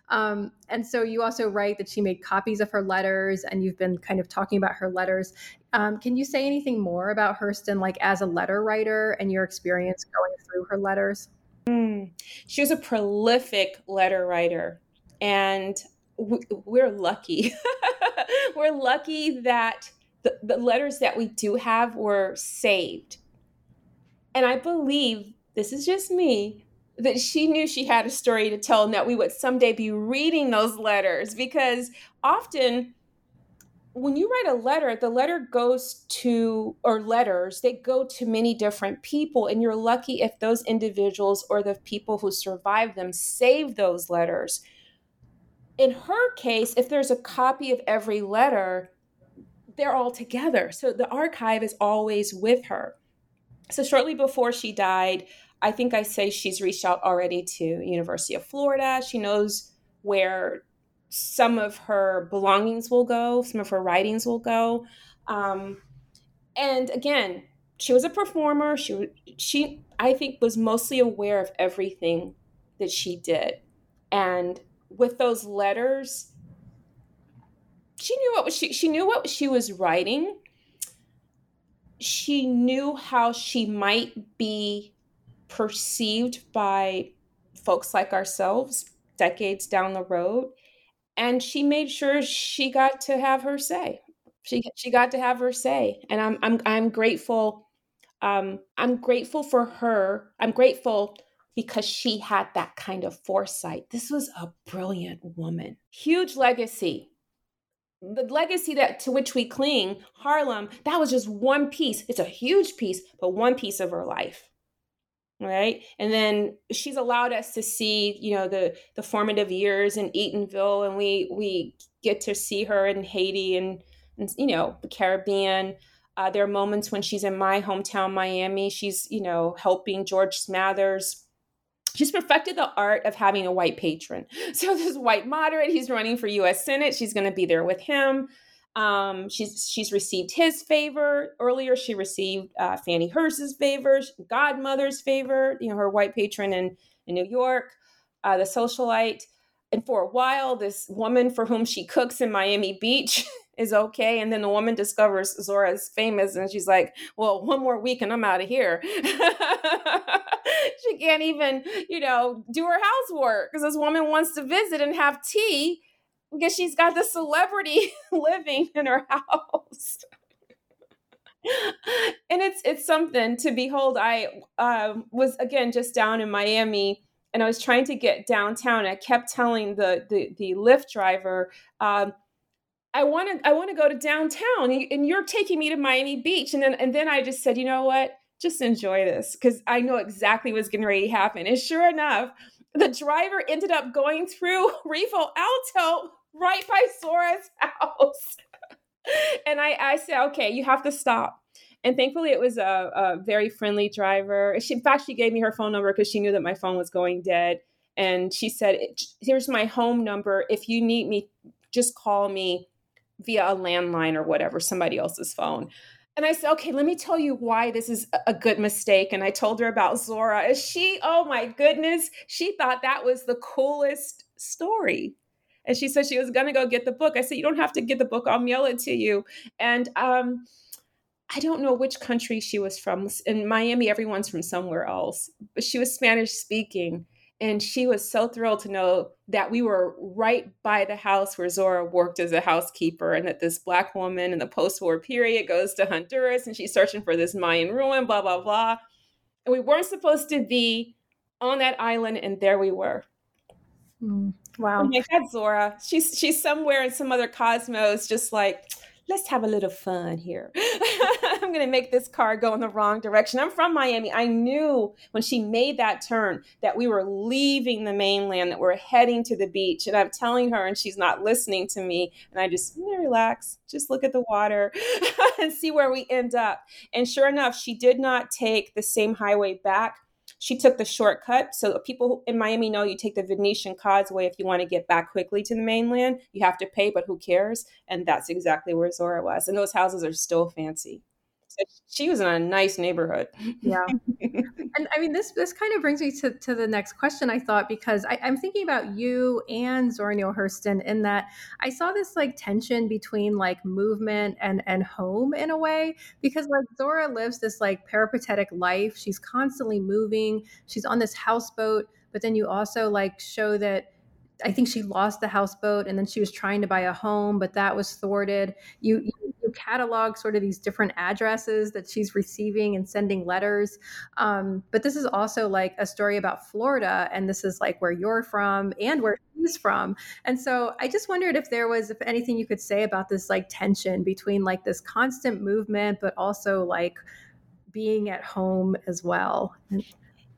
Um, and so you also write that she made copies of her letters and you've been kind of talking about her letters. Um, can you say anything more about Hurston, like as a letter writer and your experience going through her letters? Mm. She was a prolific letter writer and we're lucky. We're lucky that the, the letters that we do have were saved. And I believe, this is just me, that she knew she had a story to tell and that we would someday be reading those letters. Because often when you write a letter, the letter goes to, or letters, they go to many different people. And you're lucky if those individuals or the people who survived them save those letters. In her case, if there's a copy of every letter, they're all together. So the archive is always with her. So shortly before she died, I think I say she's reached out already to University of Florida. She knows where some of her belongings will go, some of her writings will go. Um, and again, she was a performer. She, she, I think, was mostly aware of everything that she did. And with those letters, she knew what was she, she knew what she was writing. She knew how she might be perceived by folks like ourselves decades down the road. And she made sure she got to have her say. she she got to have her say, and I'm I'm I'm grateful. Um, I'm grateful for her. I'm grateful because she had that kind of foresight. This was a brilliant woman. Huge legacy. The legacy that to which we cling, Harlem, that was just one piece. It's a huge piece, but one piece of her life. Right. And then she's allowed us to see, you know, the, the formative years in Eatonville, and we, we get to see her in Haiti and, and you know, the Caribbean. Uh, there are moments when she's in my hometown, Miami. She's, you know, helping George Smathers. She's perfected the art of having a white patron. So this white moderate, he's running for U S Senate. She's going to be there with him. Um, she's she's received his favor. Earlier, she received uh, Fannie Hearst's favor, Godmother's favor, you know, her white patron in, in New York, uh, the socialite. And for a while, this woman for whom she cooks in Miami Beach is okay. And then the woman discovers Zora is famous, and she's like, well, one more week and I'm out of here. She can't even, you know, do her housework because this woman wants to visit and have tea because she's got this celebrity living in her house. And it's it's something to behold. I uh, was, again, just down in Miami, and I was trying to get downtown. I kept telling the the, the Lyft driver, um, I want to I want to go to downtown, and you're taking me to Miami Beach. And then and then I just said, you know what? Just enjoy this, because I know exactly what's getting ready to happen. And sure enough, the driver ended up going through Revo Alto right by Zora's house. And I, I said, okay, you have to stop. And thankfully, it was a, a very friendly driver. She, in fact, she gave me her phone number because she knew that my phone was going dead. And she said, here's my home number. If you need me, just call me via a landline or whatever, somebody else's phone. And I said, okay, let me tell you why this is a good mistake. And I told her about Zora. And she, oh my goodness, she thought that was the coolest story. And she said she was going to go get the book. I said, you don't have to get the book. I'll mail it to you. And um, I don't know which country she was from. In Miami, everyone's from somewhere else. But she was Spanish speaking. And she was so thrilled to know that we were right by the house where Zora worked as a housekeeper, and that this Black woman in the post-war period goes to Honduras and she's searching for this Mayan ruin, blah, blah, blah. And we weren't supposed to be on that island, and there we were. Mm, wow. Oh my God, Zora. She's, she's somewhere in some other cosmos, just like, let's have a little fun here. I'm going to make this car go in the wrong direction. I'm from Miami. I knew when she made that turn that we were leaving the mainland, that we're heading to the beach. And I'm telling her, and she's not listening to me. And I just relax, just look at the water and see where we end up. And sure enough, she did not take the same highway back. She took the shortcut. So people in Miami know you take the Venetian Causeway if you want to get back quickly to the mainland. You have to pay, but who cares? And that's exactly where Zora was. And those houses are still fancy. So she was in a nice neighborhood. Yeah. And I mean, this this kind of brings me to, to the next question, I thought, because I, I'm thinking about you and Zora Neale Hurston in that I saw this like tension between like movement and, and home in a way, because like Zora lives this like peripatetic life. She's constantly moving. She's on this houseboat, but then you also like show that I think she lost the houseboat and then she was trying to buy a home, but that was thwarted. You, you, you catalog sort of these different addresses that she's receiving and sending letters. Um, but this is also like a story about Florida, and this is like where you're from and where she's from. And so I just wondered if there was, if anything you could say about this like tension between like this constant movement, but also like being at home as well.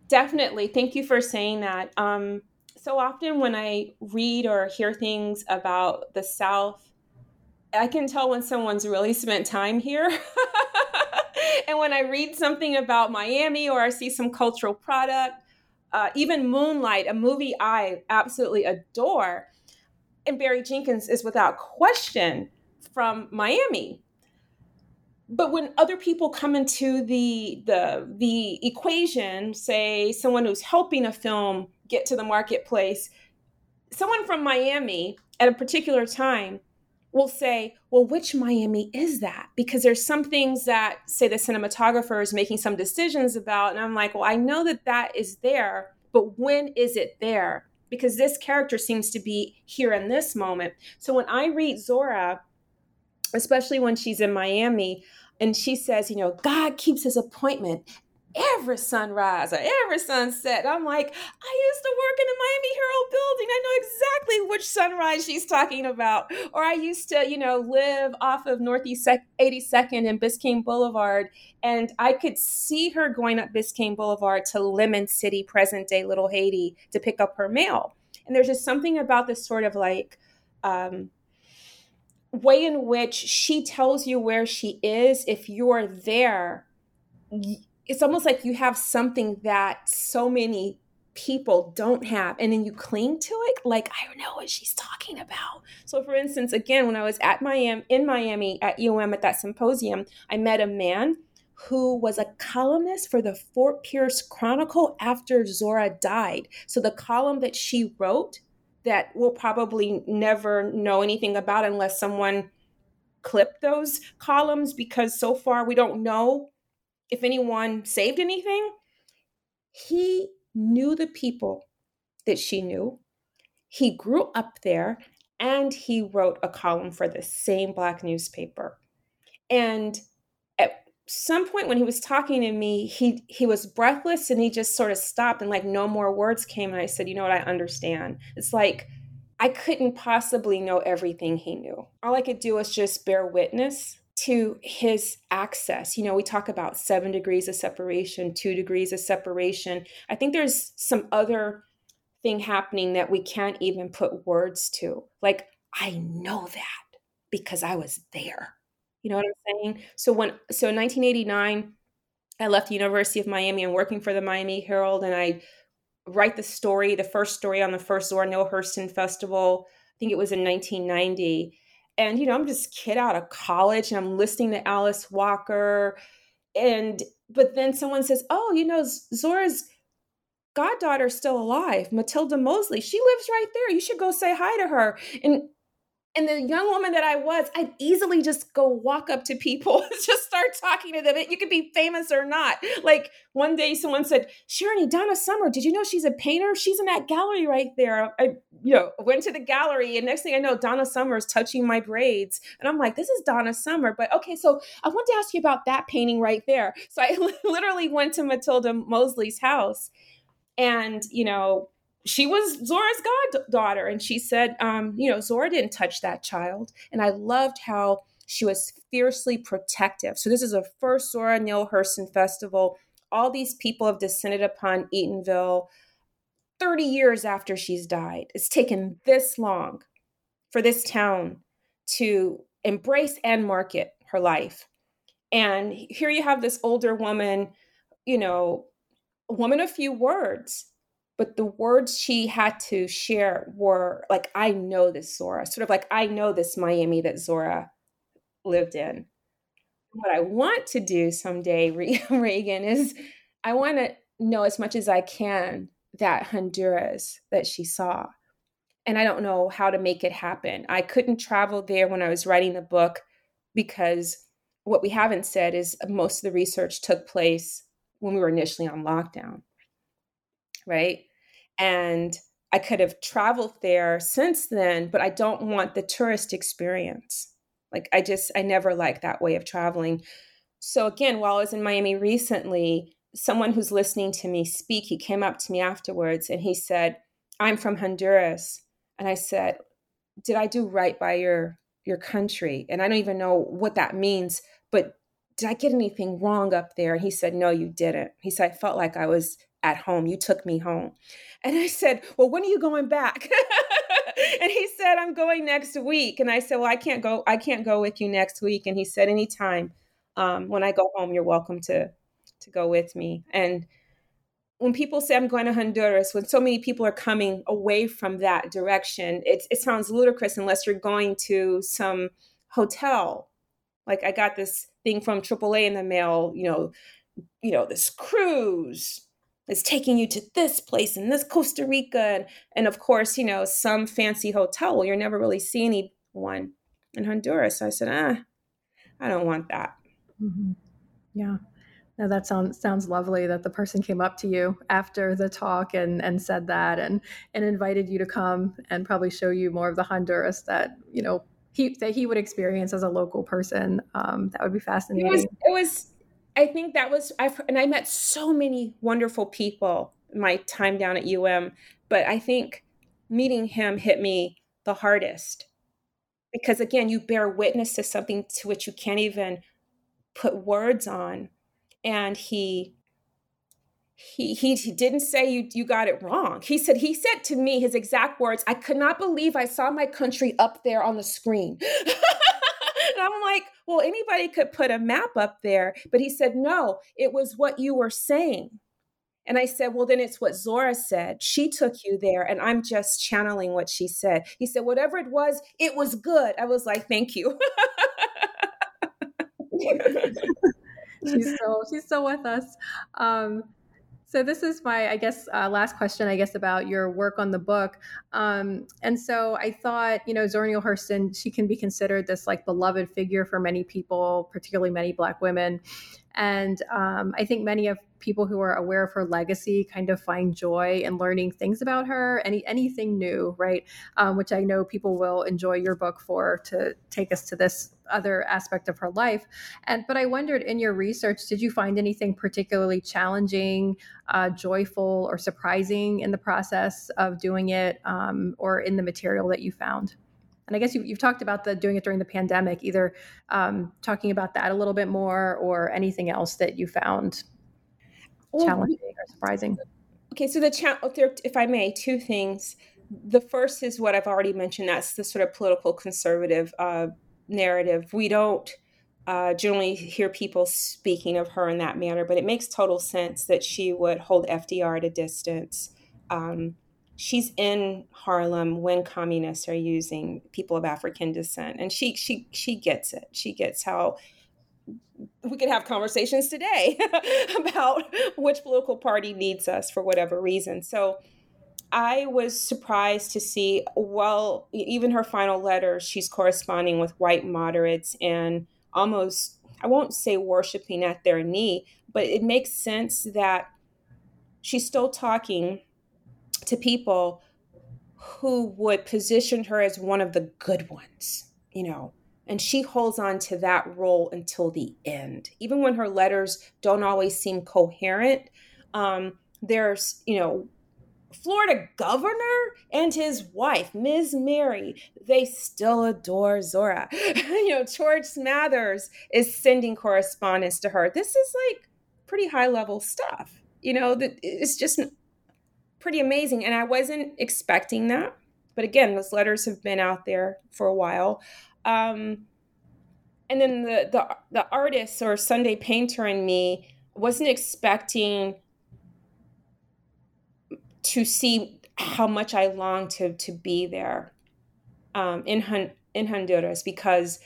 Definitely. Thank you for saying that. Um, So often when I read or hear things about the South, I can tell when someone's really spent time here. And when I read something about Miami or I see some cultural product, uh, even Moonlight, a movie I absolutely adore, and Barry Jenkins is without question from Miami. But when other people come into the, the, the equation, say someone who's helping a film get to the marketplace, someone from Miami at a particular time will say, well, which Miami is that? Because there's some things that, say, the cinematographer is making some decisions about. And I'm like, well, I know that that is there, but when is it there? Because this character seems to be here in this moment. So when I read Zora, especially when she's in Miami. And she says, you know, God keeps his appointment every sunrise or every sunset. I'm like, I used to work in the Miami Herald building. I know exactly which sunrise she's talking about. Or I used to, you know, live off of Northeast eighty-second and Biscayne Boulevard. And I could see her going up Biscayne Boulevard to Lemon City, present day Little Haiti, to pick up her mail. And there's just something about this sort of like um, way in which she tells you where she is. If you're there, y- it's almost like you have something that so many people don't have, and then you cling to it. Like, I don't know what she's talking about. So for instance, again, when I was at Miami, in Miami at U M at that symposium, I met a man who was a columnist for the Fort Pierce Chronicle after Zora died. So the column that she wrote that we'll probably never know anything about unless someone clipped those columns, because so far we don't know if anyone saved anything. He knew the people that she knew. He grew up there, and he wrote a column for the same Black newspaper. And at some point when he was talking to me, he he was breathless, and he just sort of stopped, and like no more words came. And I said, you know what, I understand. It's like, I couldn't possibly know everything he knew. All I could do was just bear witness to his access. You know, we talk about seven degrees of separation, two degrees of separation. I think there's some other thing happening that we can't even put words to. Like, I know that because I was there. You know what I'm saying? So when, so in nineteen eighty-nine, I left the University of Miami and working for the Miami Herald. And I write the story, the first story on the first Zora Neale Hurston Festival. I think it was in nineteen ninety. And, you know, I'm just kid out of college, and I'm listening to Alice Walker. And, but then someone says, oh, you know, Zora's goddaughter's still alive, Matilda Mosley. She lives right there. You should go say hi to her. And, and the young woman that I was, I'd easily just go walk up to people and just start talking to them. You could be famous or not. Like one day someone said, Sharony, Donna Summer, did you know she's a painter? She's in that gallery right there. I you know, went to the gallery, and next thing I know, Donna Summer is touching my braids. And I'm like, this is Donna Summer. But okay, so I want to ask you about that painting right there. So I literally went to Matilda Mosley's house, and, you know, she was Zora's goddaughter. And she said, um, you know, Zora didn't touch that child. And I loved how she was fiercely protective. So this is the first Zora Neale Hurston Festival. All these people have descended upon Eatonville thirty years after she's died. It's taken this long for this town to embrace and market her life. And here you have this older woman, you know, a woman of few words. But the words she had to share were like, I know this Zora, sort of like, I know this Miami that Zora lived in. What I want to do someday, Reagan, is I want to know as much as I can that Honduras that she saw. And I don't know how to make it happen. I couldn't travel there when I was writing the book, because what we haven't said is most of the research took place when we were initially on lockdown. Right. And I could have traveled there since then, but I don't want the tourist experience. Like, I just, I never liked that way of traveling. So again, while I was in Miami recently, someone who's listening to me speak, he came up to me afterwards and he said, I'm from Honduras. And I said, did I do right by your, your country? And I don't even know what that means, but did I get anything wrong up there? And he said, no, you didn't. He said, I felt like I was at home. You took me home. And I said, well, when are you going back? And he said, I'm going next week. And I said, well, I can't go. I can't go with you next week. And he said, anytime. Um, when I go home, you're welcome to, to go with me. And when people say I'm going to Honduras, when so many people are coming away from that direction, it, it sounds ludicrous unless you're going to some hotel. Like, I got this thing from triple A in the mail, you know, you know, this cruise, it's taking you to this place and this Costa Rica. And, and of course, you know, some fancy hotel where you're never really seeing anyone in Honduras. So I said, ah, I don't want that. Mm-hmm. Yeah. No, that sounds, sounds lovely that the person came up to you after the talk and, and said that and, and invited you to come and probably show you more of the Honduras that, you know, he, that he would experience as a local person. Um, that would be fascinating. It was, it was I think that was, I've, and I met so many wonderful people my time down at U M, but I think meeting him hit me the hardest because, again, you bear witness to something to which you can't even put words on. And he, he, he, he didn't say you, you got it wrong. He said, he said to me, his exact words, I could not believe I saw my country up there on the screen. And I'm like, well, anybody could put a map up there, but he said, no, it was what you were saying. And I said, well, then it's what Zora said. She took you there, and I'm just channeling what she said. He said, whatever it was, it was good. I was like, thank you. she's still, she's still with us. Um, so this is my, I guess, uh, last question, I guess, about your work on the book. Um, and so I thought, you know, Zora Neale Hurston, she can be considered this like beloved figure for many people, particularly many Black women. And um, I think many of people who are aware of her legacy kind of find joy in learning things about her, any anything new, right? Um, which I know people will enjoy your book for, to take us to this other aspect of her life. And but I wondered, in your research, did you find anything particularly challenging, uh, joyful, or surprising in the process of doing it, um, or in the material that you found? And I guess you, you've talked about the doing it during the pandemic, either um, talking about that a little bit more or anything else that you found well, challenging or surprising. Okay, so the cha- if I may, two things. The first is what I've already mentioned. That's the sort of political conservative uh, narrative. We don't uh, generally hear people speaking of her in that manner, but it makes total sense that she would hold F D R at a distance. Um She's in Harlem when communists are using people of African descent. And she she she gets it. She gets how we could have conversations today about which political party needs us for whatever reason. So I was surprised to see, well, even her final letter, she's corresponding with white moderates and almost, I won't say worshiping at their knee, but it makes sense that she's still talking to people who would position her as one of the good ones, you know, and she holds on to that role until the end. Even when her letters don't always seem coherent, um, there's, you know, Florida governor and his wife, Miz Mary, they still adore Zora. You know, George Smathers is sending correspondence to her. This is like pretty high level stuff, you know, that it's just pretty amazing. And I wasn't expecting that. But again, those letters have been out there for a while. Um, and then the, the the artist or Sunday painter in me wasn't expecting to see how much I longed to to be there um, in Hon- in Honduras because,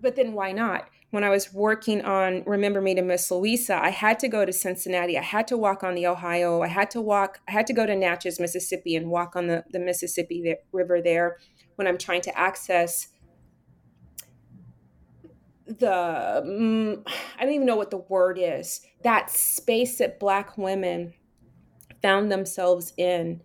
but then why not? When I was working on Remember Me to Miss Louisa, I had to go to Cincinnati. I had to walk on the Ohio. I had to walk, I had to go to Natchez, Mississippi and walk on the, the Mississippi River there when I'm trying to access the, mm, I don't even know what the word is, that space that Black women found themselves in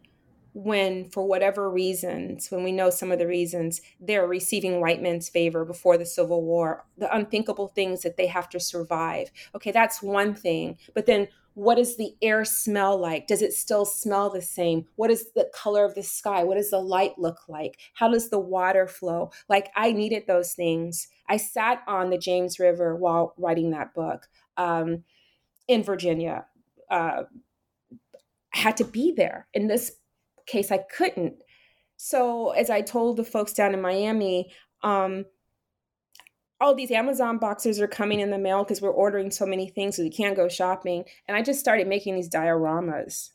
when, for whatever reasons, when we know some of the reasons, they're receiving white men's favor before the Civil War, the unthinkable things that they have to survive. Okay, that's one thing. But then what does the air smell like? Does it still smell the same? What is the color of the sky? What does the light look like? How does the water flow? Like, I needed those things. I sat on the James River while writing that book um, in Virginia. Uh, had to be there in this case I couldn't. So as I told the folks down in Miami, um, all these Amazon boxes are coming in the mail because we're ordering so many things so we can't go shopping. And I just started making these dioramas.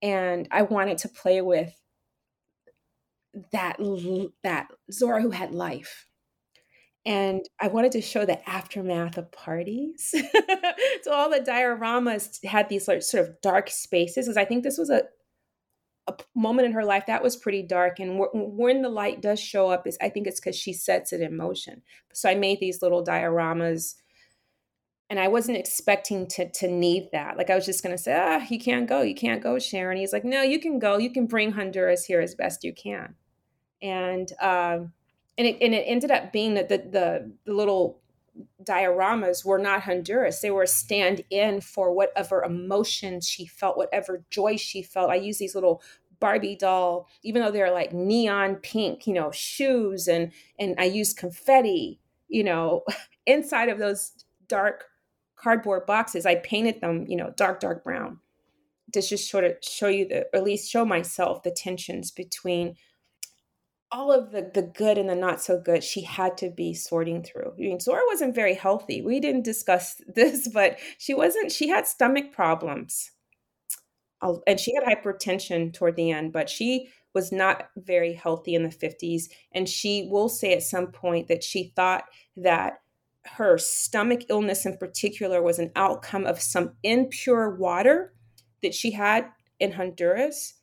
And I wanted to play with that, that Zora who had life. And I wanted to show the aftermath of parties. So all the dioramas had these like, sort of dark spaces, because I think this was a a moment in her life that was pretty dark. And wh- when the light does show up, is I think it's because she sets it in motion. So I made these little dioramas and I wasn't expecting to to need that. Like I was just going to say, ah, you can't go. You can't go, Sharon. He's like, no, you can go. You can bring Honduras here as best you can. And um, and it and it ended up being that the, the the little dioramas were not Honduras. They were a stand-in for whatever emotion she felt, whatever joy she felt. I use these little Barbie doll, even though they're like neon pink, you know, shoes, and and I use confetti, you know, inside of those dark cardboard boxes. I painted them, you know, dark, dark brown, to just sort of show you the, or at least show myself the tensions between all of the, the good and the not so good she had to be sorting through. I mean, Zora wasn't very healthy. We didn't discuss this, but she wasn't, she had stomach problems and she had hypertension toward the end, but she was not very healthy in the fifties. And she will say at some point that she thought that her stomach illness in particular was an outcome of some impure water that she had in Honduras.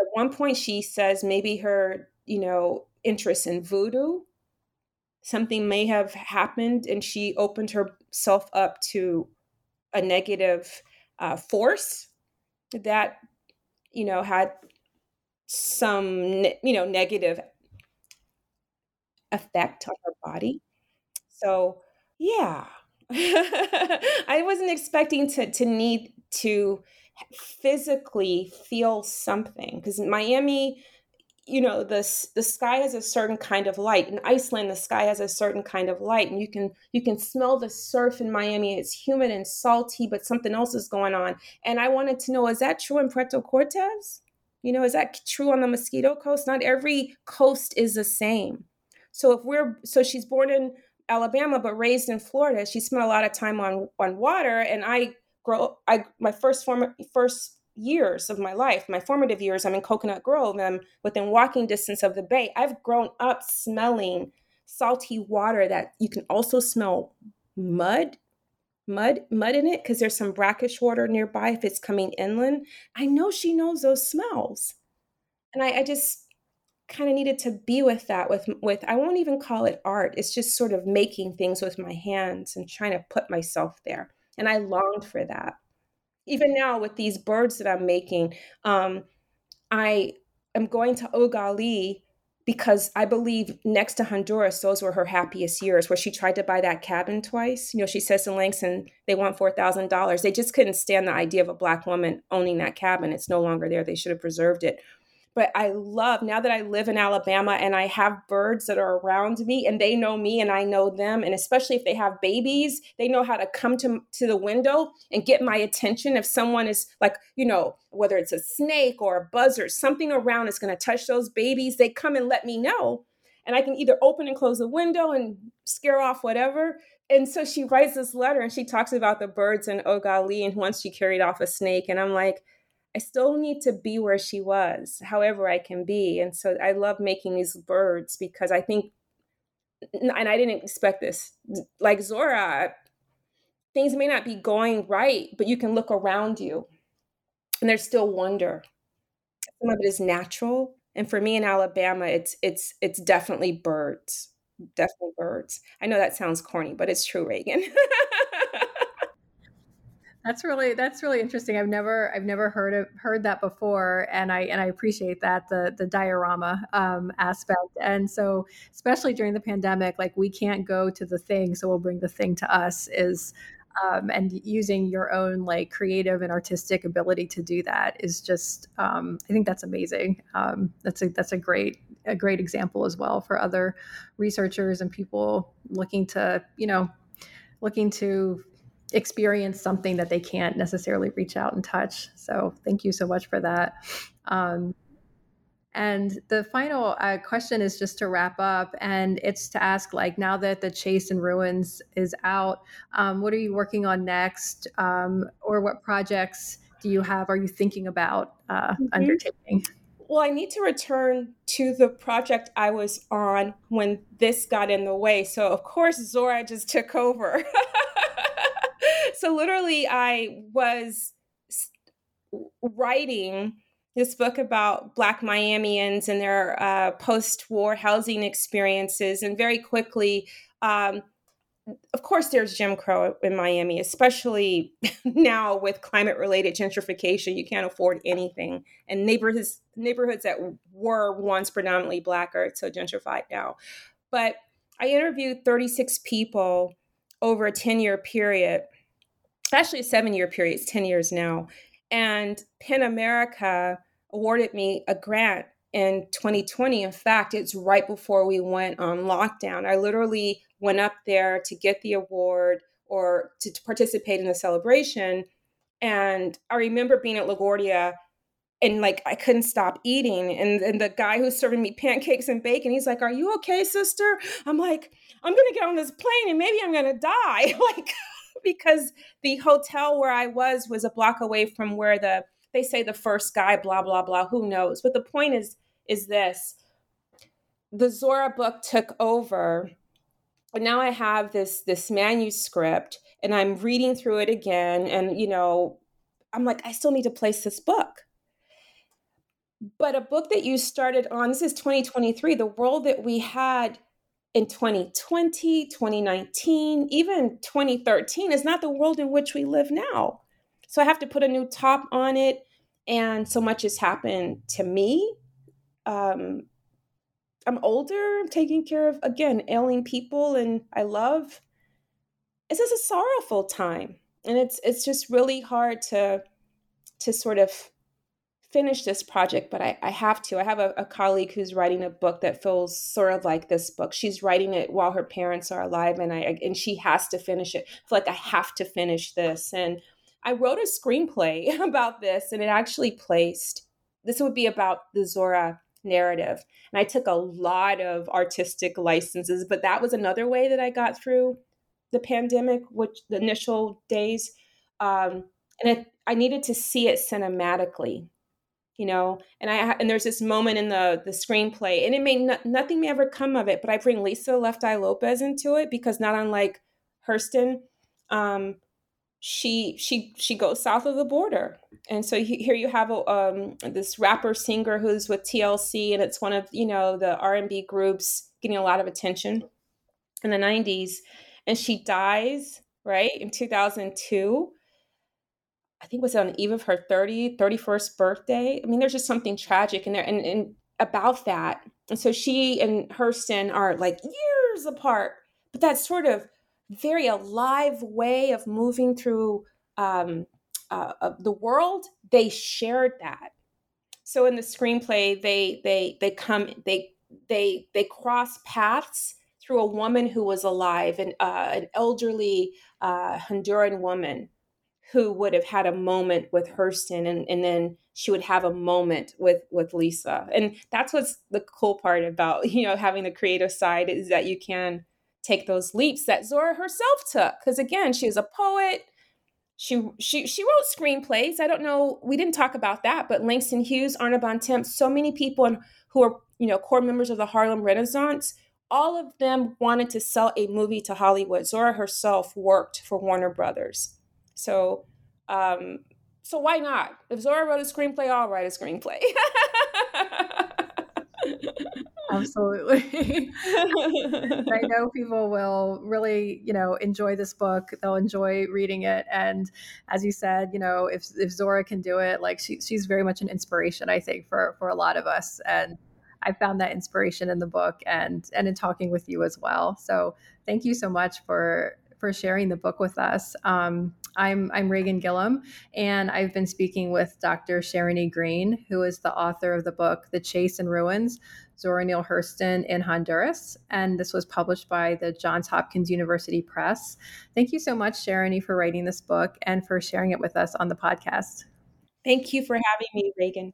At one point, she says maybe her, you know, interest in voodoo, something may have happened, and she opened herself up to a negative uh, force that, you know, had some, ne- you know, negative effect on her body. So, yeah, I wasn't expecting to to need to physically feel something, because in Miami, you know, the the sky has a certain kind of light. In Iceland, the sky has a certain kind of light, and you can you can smell the surf in Miami. It's humid and salty, but something else is going on. And I wanted to know, is that true in Puerto Cortez? You know, is that true on the Mosquito Coast? Not every coast is the same. So if we're so she's born in Alabama but raised in Florida. She spent a lot of time on on water, and I grow. I my first form first. years of my life, my formative years, I'm in Coconut Grove, and I'm within walking distance of the bay. I've grown up smelling salty water that you can also smell mud, mud, mud in it, because there's some brackish water nearby if it's coming inland. I know she knows those smells. And I, I just kind of needed to be with that, with, with, I won't even call it art. It's just sort of making things with my hands and trying to put myself there. And I longed for that. Even now with these birds that I'm making, um, I am going to Ogali because I believe next to Honduras, those were her happiest years, where she tried to buy that cabin twice. You know, she says in Langston, they want four thousand dollars. They just couldn't stand the idea of a Black woman owning that cabin. It's no longer there. They should have preserved it. But I love, now that I live in Alabama and I have birds that are around me and they know me and I know them, and especially if they have babies, they know how to come to, to the window and get my attention. If someone is like, you know, whether it's a snake or a buzzard, something around is going to touch those babies, they come and let me know. And I can either open and close the window and scare off whatever. And so she writes this letter and she talks about the birds in Ogali and once she carried off a snake. And I'm like, I still need to be where she was, however I can be. And so I love making these birds because I think, and I didn't expect this, like Zora, things may not be going right, but you can look around you and there's still wonder. Some of it is natural. And for me in Alabama, it's it's it's definitely birds, definitely birds. I know that sounds corny, but it's true, Reagan. That's really that's really interesting. I've never I've never heard of, heard that before, and I and I appreciate that the the diorama um, aspect. And so, especially during the pandemic, like we can't go to the thing, so we'll bring the thing to us. Is um, and using your own like creative and artistic ability to do that is just um, I think that's amazing. Um, that's a that's a great a great example as well for other researchers and people looking to you know looking to. experience something that they can't necessarily reach out and touch. So thank you so much for that. Um, and the final uh, question is just to wrap up, and it's to ask, like, now that The Chase and Ruins is out, um, what are you working on next? Um, or what projects do you have, are you thinking about uh, mm-hmm. undertaking? Well, I need to return to the project I was on when this got in the way. So of course, Zora just took over. So literally, I was writing this book about Black Miamians and their uh, post-war housing experiences. And very quickly, um, of course, there's Jim Crow in Miami, especially now with climate-related gentrification. You can't afford anything. And neighborhoods neighborhoods that were once predominantly Black are so gentrified now. But I interviewed thirty-six people over a ten-year period, actually a seven-year period, it's ten years now. And PEN America awarded me a grant in twenty twenty. In fact, it's right before we went on lockdown. I literally went up there to get the award or to, to participate in the celebration. And I remember being at LaGuardia and like, I couldn't stop eating. And, and the guy who's serving me pancakes and bacon, he's like, "Are you okay, sister?" I'm like, "I'm going to get on this plane and maybe I'm going to die." Like, because the hotel where I was was a block away from where the, they say the first guy, blah, blah, blah, who knows. But the point is, is this, the Zora book took over. And now I have this, this manuscript and I'm reading through it again. And, you know, I'm like, I still need to place this book. But a book that you started on, this is twenty twenty-three, the world that we had in twenty twenty, twenty nineteen, even twenty thirteen is not the world in which we live now. So I have to put a new top on it. And so much has happened to me. Um, I'm older, I'm taking care of, again, ailing people and I love. It's just a sorrowful time. And it's it's just really hard to, to sort of finish this project, but I, I have to. I have a, a colleague who's writing a book that feels sort of like this book. She's writing it while her parents are alive, and I and she has to finish it. I feel like I have to finish this. And I wrote a screenplay about this, and it actually placed. This would be about the Zora narrative, and I took a lot of artistic licenses, but that was another way that I got through the pandemic, which the initial days, um, and it, I needed to see it cinematically. You know, and I and there's this moment in the the screenplay, and it may no, nothing may ever come of it. But I bring Lisa Left Eye Lopez into it because not unlike Hurston, um, she she she goes south of the border, and so he, here you have a, um, this rapper singer who's with T L C, and it's one of you know the R and B groups getting a lot of attention in the nineties, and she dies right in two thousand two. I think it was on the eve of her thirty, thirty-first birthday. I mean, there's just something tragic in there and, and about that. And so she and Hurston are like years apart, but that sort of very alive way of moving through um, uh, of the world, they shared that. So in the screenplay, they they they come they they they cross paths through a woman who was alive, and uh, an elderly uh, Honduran woman who would have had a moment with Hurston, and, and then she would have a moment with, with Lisa. And that's what's the cool part about, you know, having the creative side is that you can take those leaps that Zora herself took. Because again, she was a poet. She she she wrote screenplays. I don't know, we didn't talk about that, but Langston Hughes, Arna Bontemps, so many people in, who are, you know, core members of the Harlem Renaissance, all of them wanted to sell a movie to Hollywood. Zora herself worked for Warner Brothers. So, um, so why not? If Zora wrote a screenplay, I'll write a screenplay. Absolutely. I know people will really, you know, enjoy this book. They'll enjoy reading it. And as you said, you know, if, if Zora can do it, like she, she's very much an inspiration, I think, for, for a lot of us. And I found that inspiration in the book and, and in talking with you as well. So thank you so much for, for sharing the book with us. Um, I'm I'm Reagan Gillum, and I've been speaking with Doctor Sharony Green, who is the author of the book, The Chase and Ruins, Zora Neale Hurston in Honduras. And this was published by the Johns Hopkins University Press. Thank you so much, Sharony, for writing this book and for sharing it with us on the podcast. Thank you for having me, Reagan.